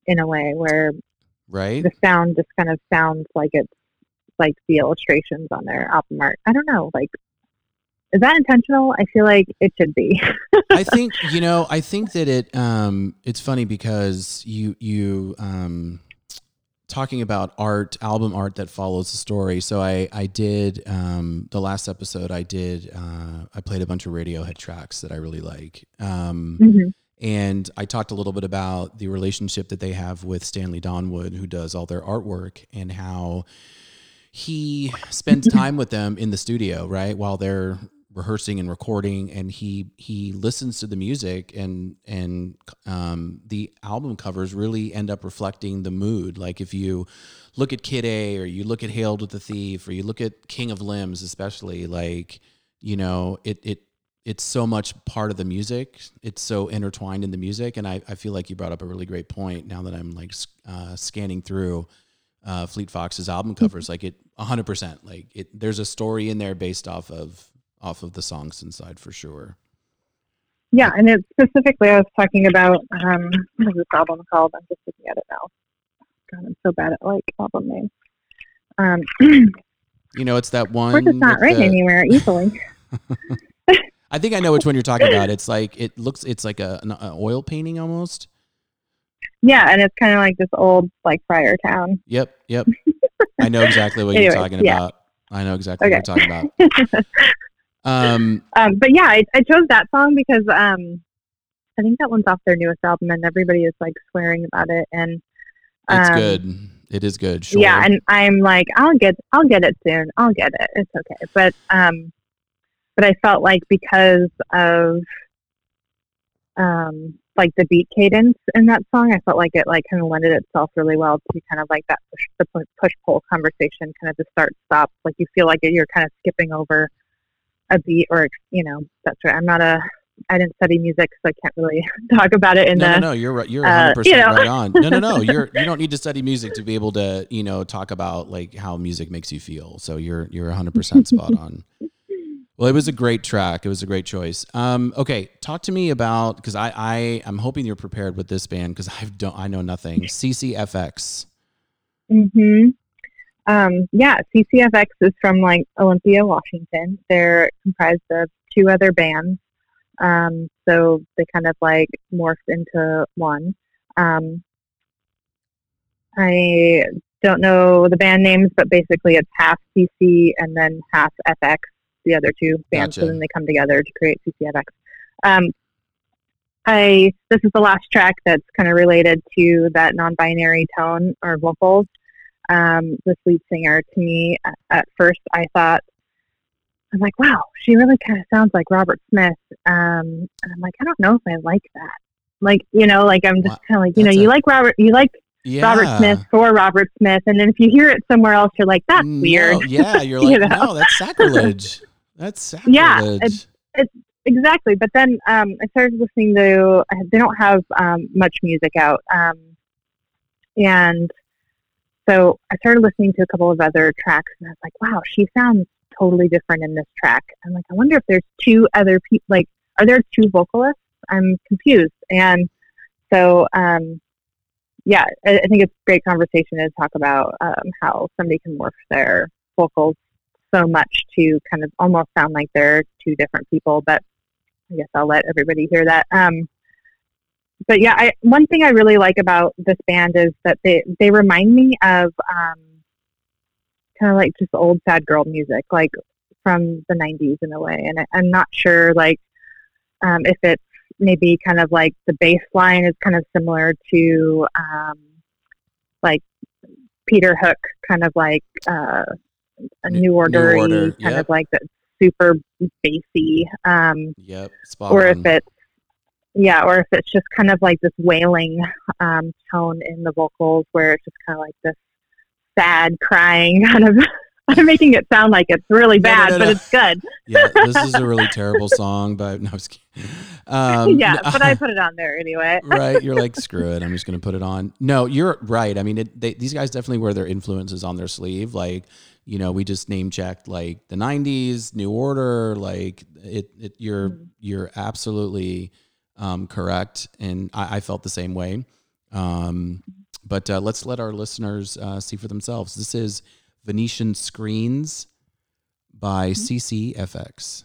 in a way, where right, the sound just kind of sounds like it's like the illustrations on their album art. I don't know, like, is that intentional? I feel like it should be. I think that it, it's funny because you talking about art, album art that follows the story. So I did the last episode I played a bunch of Radiohead tracks that I really like. And I talked a little bit about the relationship that they have with Stanley Donwood, who does all their artwork, and how he spends time with them in the studio, right, while they're rehearsing and recording, and he listens to the music, and the album covers really end up reflecting the mood. Like if you look at Kid A, or you look at Hailed with the Thief, or you look at King of Limbs, especially, like, you know, it's so much part of the music. It's so intertwined in the music. And I feel like you brought up a really great point now that I'm like scanning through Fleet Fox's album covers. Like it 100%, like there's a story in there based off of the songs inside, for sure. Yeah, and it's specifically, I was talking about what is this album called? I'm just looking at it now. God, I'm so bad at like album names. You know, it's that one. We're just not written anywhere easily. I think I know which one you're talking about. It's like it's like an oil painting almost. Yeah, and it's kind of like this old like Friar Town. Yep. I know exactly what you're talking about. I know exactly what you're talking about. But yeah, I chose that song because I think that one's off their newest album, and everybody is like swearing about it, and it's good. It is good. Sure. Yeah, and I'm like, I'll get it soon. I'll get it. It's okay. But I felt like because of like the beat cadence in that song, I felt like it like kind of lended itself really well to kind of like that push-pull conversation, kind of the start-stop. Like you feel like you're kind of skipping over a beat, or, you know, that's right. I didn't study music, so I can't really talk about it. No, you're right. You're 100% you know. Right on. No. You don't need to study music to be able to, you know, talk about like how music makes you feel. So you're 100% spot on. Well, it was a great track. It was a great choice. Okay. Talk to me about, because I'm hoping you're prepared with this band, because I know nothing. CCFX. Mm-hmm. Yeah, CCFX is from like Olympia, Washington. They're comprised of two other bands. So they kind of like morphed into one. I don't know the band names, but basically it's half CC and then half FX, the other two bands. Gotcha. So then they come together to create CCFX. This is the last track that's kind of related to that non-binary tone or vocals. This lead singer, to me, at first I thought, I'm like, wow, she really kind of sounds like Robert Smith. And I'm like, I don't know if I like that. Like, you know, like I'm just kind of like, you know, Robert Smith for Robert Smith. And then if you hear it somewhere else, you're like, that's weird. Yeah. You're like, you know? No, that's sacrilege. Yeah, it's exactly. But then, I started listening to, they don't have, much music out. And so I started listening to a couple of other tracks, and I was like, wow, she sounds totally different in this track. I'm like, I wonder if there's two other people, like, are there two vocalists? I'm confused. And so, yeah, I think it's a great conversation to talk about how somebody can morph their vocals so much to kind of almost sound like they're two different people, but I guess I'll let everybody hear that. But yeah, one thing I really like about this band is that they remind me of kind of like just old sad girl music, like from the 90s in a way. And I'm not sure like if it's maybe kind of like the bass line is kind of similar to like Peter Hook, kind of like a New Order-y, kind of like that super bassy. Spot or on. Or if it's just kind of like this wailing tone in the vocals, where it's just kind of like this sad crying kind of. I'm making it sound like it's really bad, but it's good. Yeah, this is a really terrible song, but no, I was kidding. But I put it on there anyway. Right, you're like, screw it, I'm just going to put it on. No, you're right. I mean, these guys definitely wear their influences on their sleeve. Like, you know, we just name checked like the 90s, New Order. Like, you're absolutely correct, and I felt the same way. But let's let our listeners see for themselves. This is Venetian Screens by CCFX.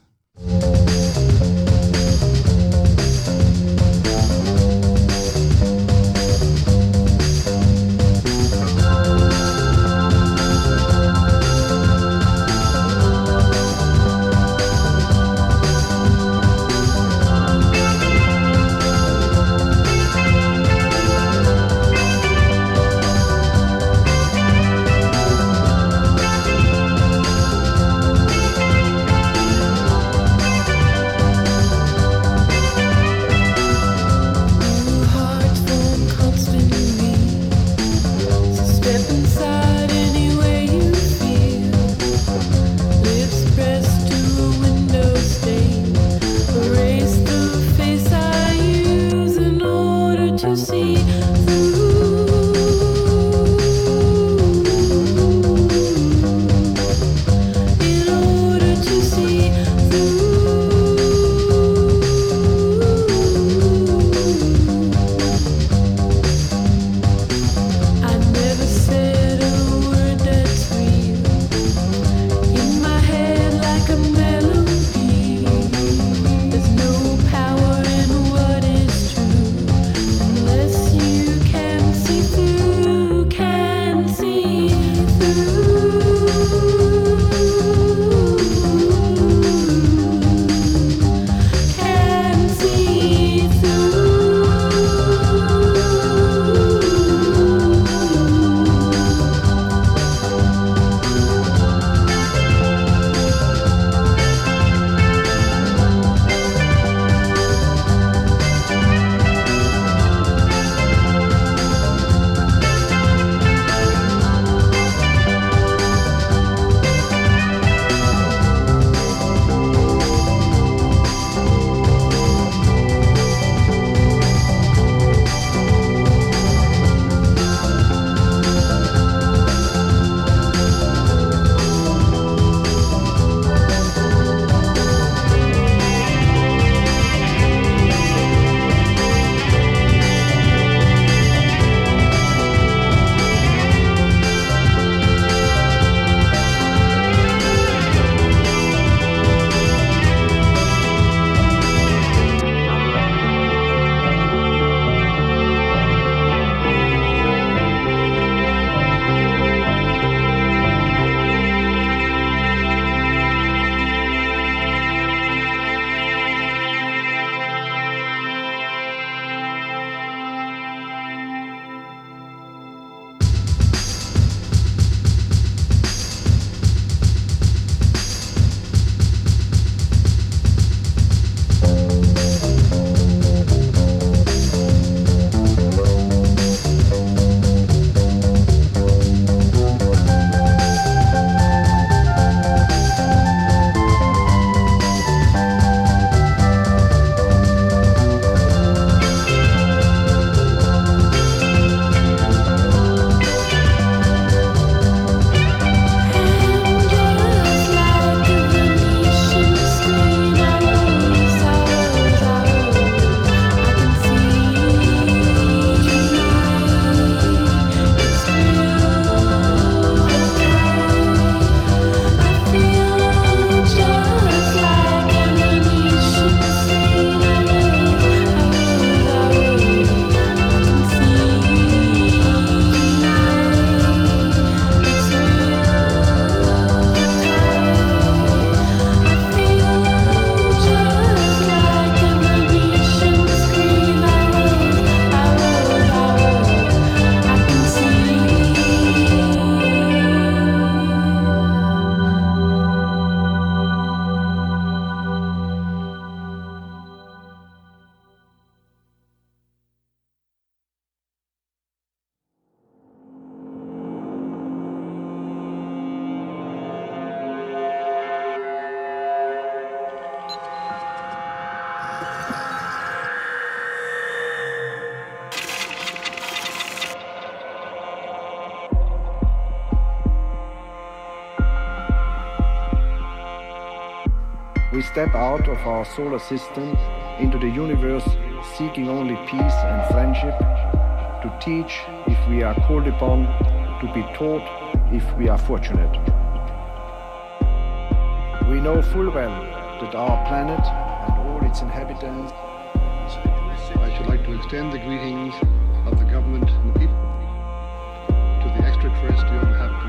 we step out of our solar system into the universe, seeking only peace and friendship, to teach if we are called upon, to be taught if we are fortunate. We know full well that our planet and all its inhabitants. I should like to extend the greetings of the government and the people to the extraterrestrial inhabitants.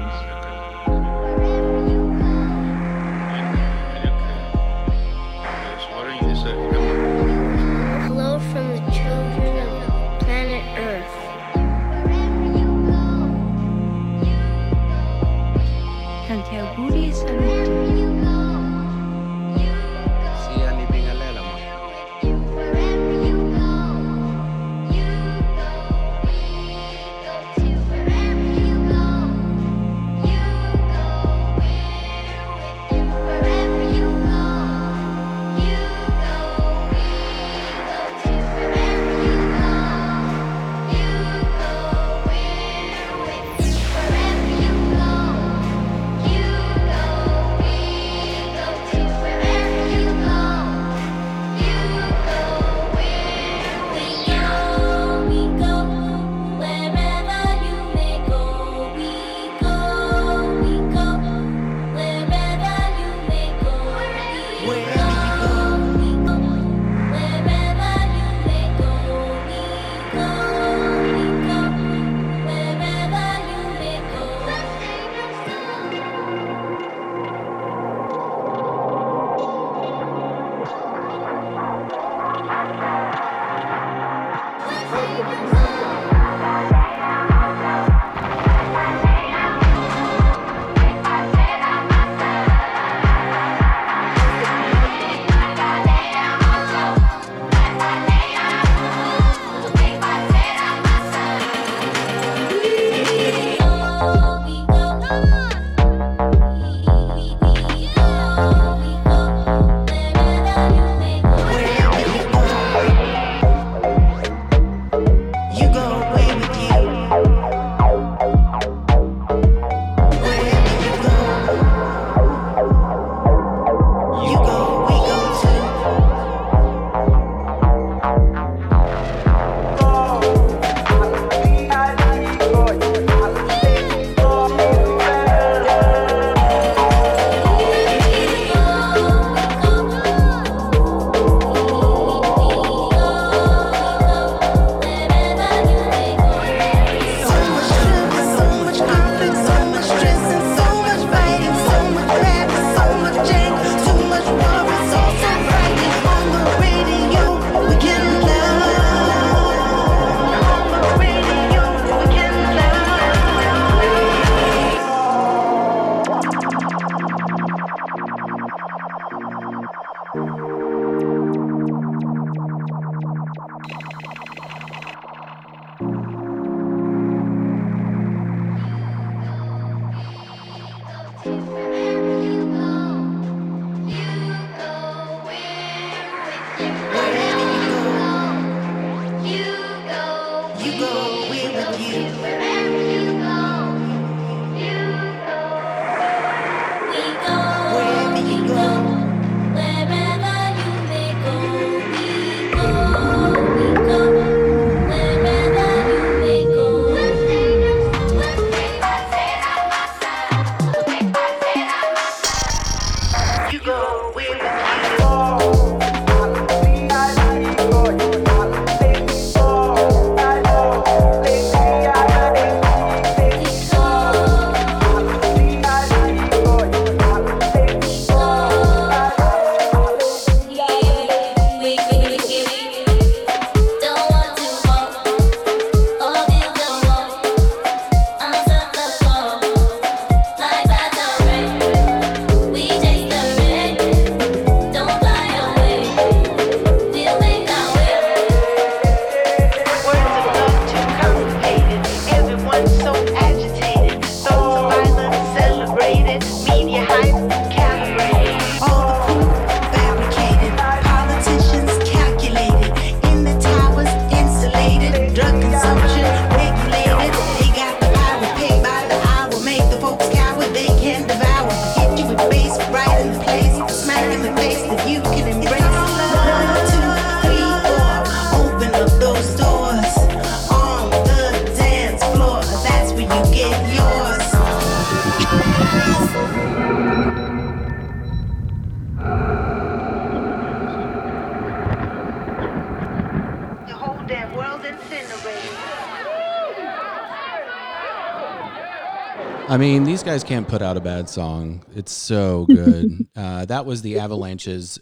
I mean, these guys can't put out a bad song. It's so good. That was The Avalanches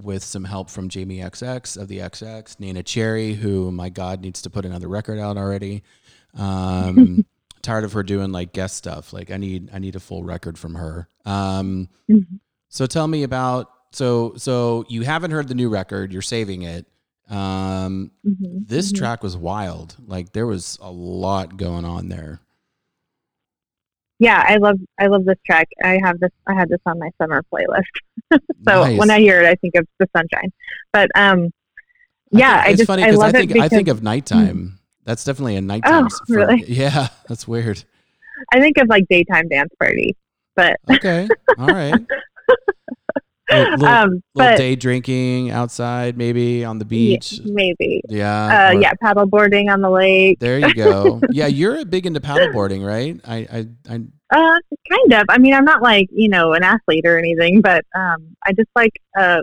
with some help from Jamie XX of the XX, Nina Cherry, who, my God, needs to put another record out already. Tired of her doing like guest stuff. Like I need a full record from her. So tell me about, so you haven't heard the new record, you're saving it. This track was wild. Like there was a lot going on there. Yeah, I love this track. I had this on my summer playlist. So nice. When I hear it, I think of the sunshine. But yeah, I think of nighttime. That's definitely a nighttime. Oh, really? Yeah, that's weird. I think of like daytime dance party, but okay, all right. Little day drinking outside, maybe on the beach. Maybe. Yeah. Yeah, paddle boarding on the lake. There you go. Yeah, you're big into paddle boarding, right? I kind of. I mean, I'm not like, an athlete or anything, but I just like a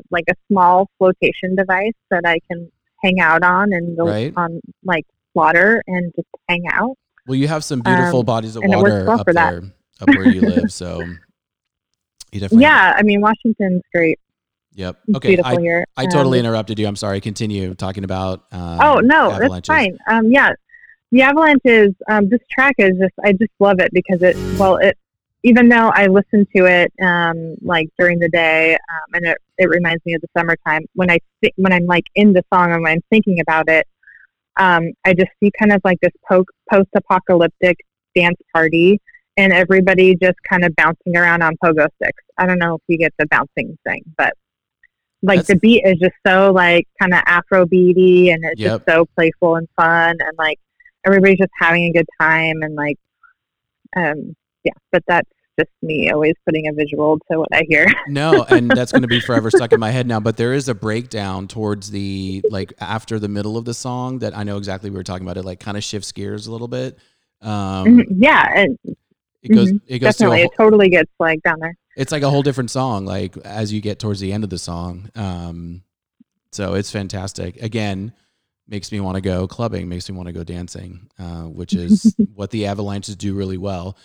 small flotation device that I can hang out on and on like water and just hang out. Well, you have some beautiful bodies of water up where you live, so Yeah, I mean, Washington's great. Yep. Okay. Beautiful here. I totally interrupted you. I'm sorry. Continue talking about Avalanches. That's fine. Yeah. The Avalanches, this track is just, I just love it because it, even though I listen to it like during the day and it reminds me of the summertime, when I'm like in the song and when I'm thinking about it, I just see kind of like this post-apocalyptic dance party and everybody just kind of bouncing around on pogo sticks. I don't know if you get the bouncing thing, but like the beat is just so like kind of Afrobeaty and it's just so playful and fun and like everybody's just having a good time and like, yeah, but that's just me always putting a visual to what I hear. No, and that's going to be forever stuck in my head now, but there is a breakdown towards the, like after the middle of the song that I know exactly we were talking about. It like kind of shifts gears a little bit. Yeah. And, It goes definitely. It totally gets like down there. It's like a whole different song, like as you get towards the end of the song. So it's fantastic. Again, makes me want to go clubbing, makes me want to go dancing, which is what the Avalanches do really well.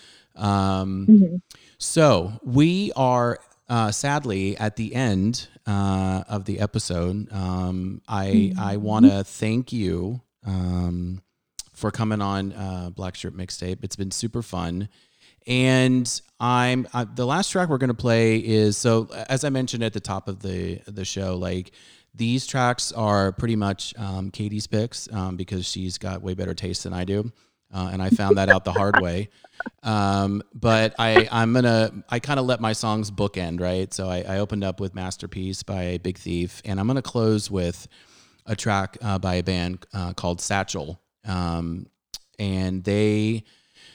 So we are sadly at the end of the episode. I want to thank you for coming on Black Shirt Mixtape. It's been super fun. And the last track we're going to play is, so as I mentioned at the top of the show, like these tracks are pretty much Katie's picks because she's got way better taste than I do. And I found that out the hard way. But I kind of let my songs bookend, right? So I opened up with Masterpiece by Big Thief and I'm going to close with a track by a band called Satchel. And they,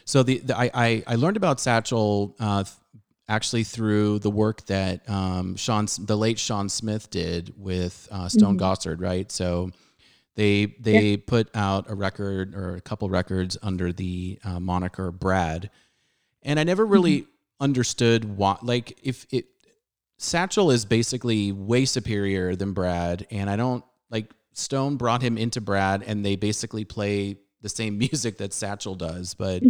so I learned about Satchel actually through the work that the late Sean Smith did with Stone Gossard, right? So they put out a record or a couple records under the moniker Brad, and I never really understood why. Like Satchel is basically way superior than Brad, and I don't like. Stone brought him into Brad and they basically play the same music that Satchel does, but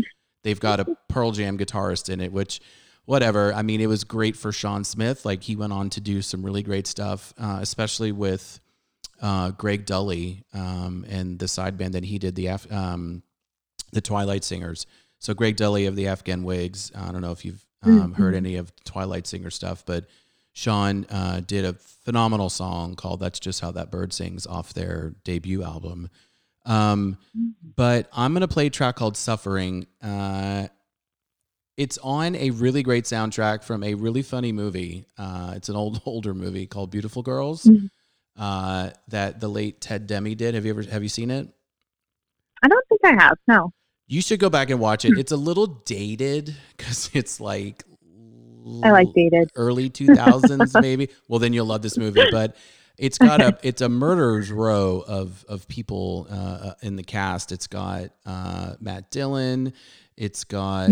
they've got a Pearl Jam guitarist in it, which whatever. I mean, it was great for Sean Smith. Like he went on to do some really great stuff, especially with Greg Dully and the side band that he did, the Twilight Singers. So Greg Dully of the Afghan Wigs, I don't know if you've heard any of Twilight Singer stuff, but Sean did a phenomenal song called That's Just How That Bird Sings off their debut album. But I'm going to play a track called Suffering. It's on a really great soundtrack from a really funny movie. It's an older movie called Beautiful Girls that the late Ted Demme did. Have you seen it? I don't think I have, no. You should go back and watch it. It's a little dated because it's like... I like dated early 2000s maybe. Well, then you'll love this movie, but it's got a murderer's row of people in the cast. It's got Matt Dillon. It's got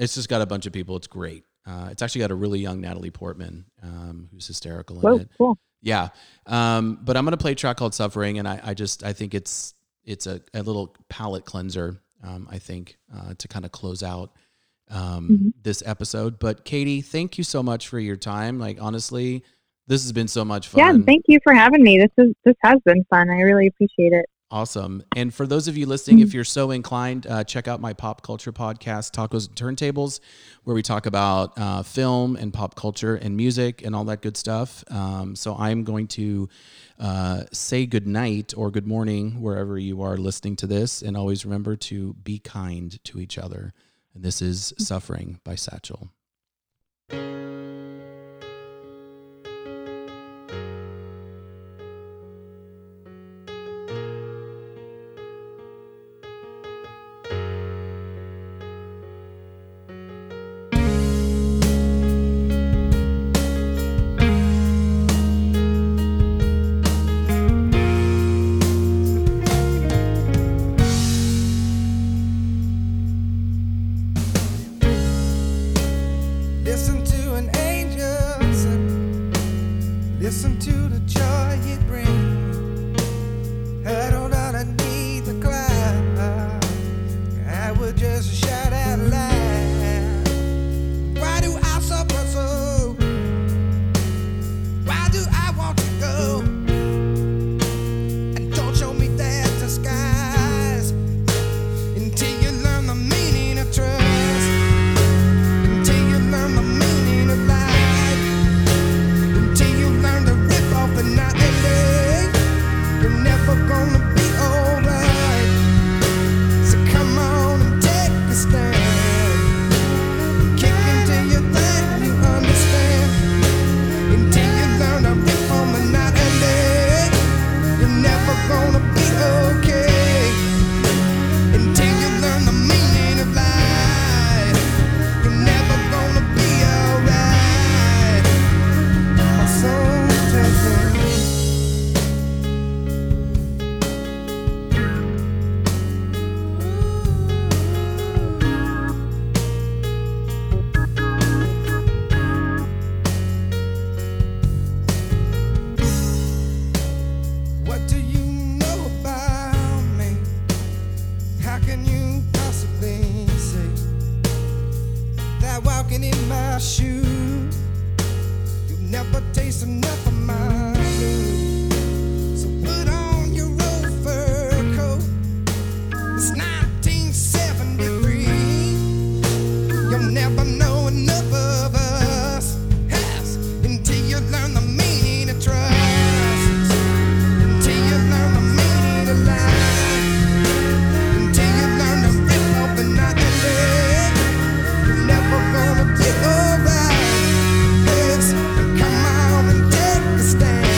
it's just got a bunch of people. It's great. It's actually got a really young Natalie Portman who's hysterical in it. Cool. Yeah. But I'm going to play a track called Suffering, and I think it's a little palate cleanser I think to kind of close out this episode. But Katie, thank you so much for your time. Like, honestly, this has been so much fun. Yeah, thank you for having me. This has been fun. I really appreciate it. Awesome. And for those of you listening, if you're so inclined, check out my pop culture podcast, Tacos and Turntables, where we talk about film and pop culture and music and all that good stuff. So I'm going to say good night or good morning, wherever you are listening to this. And always remember to be kind to each other. And this is Suffering by Satchel. Stay.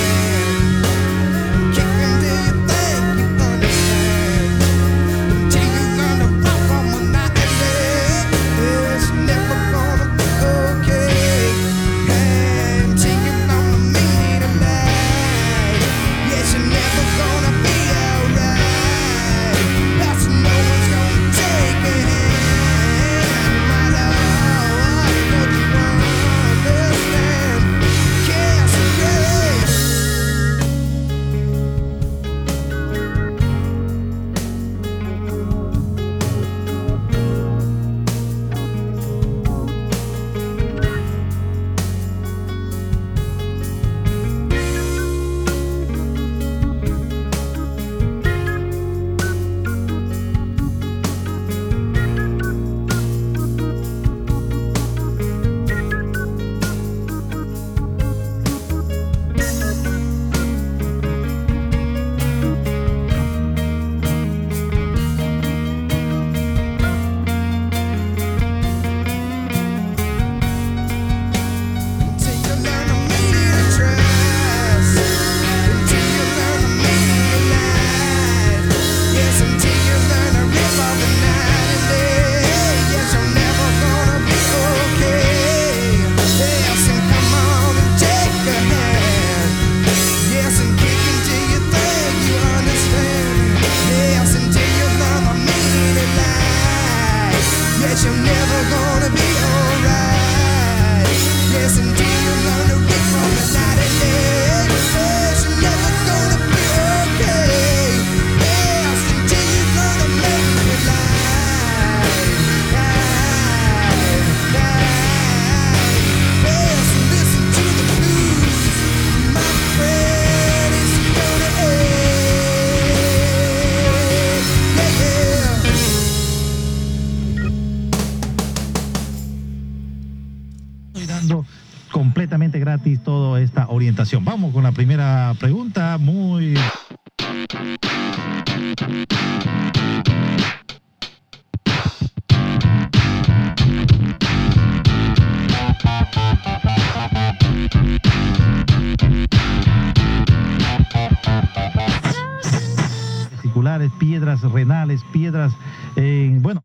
Estoy dando completamente gratis toda esta orientación. Vamos con la primera pregunta, muy... Piedras renales, piedras, bueno.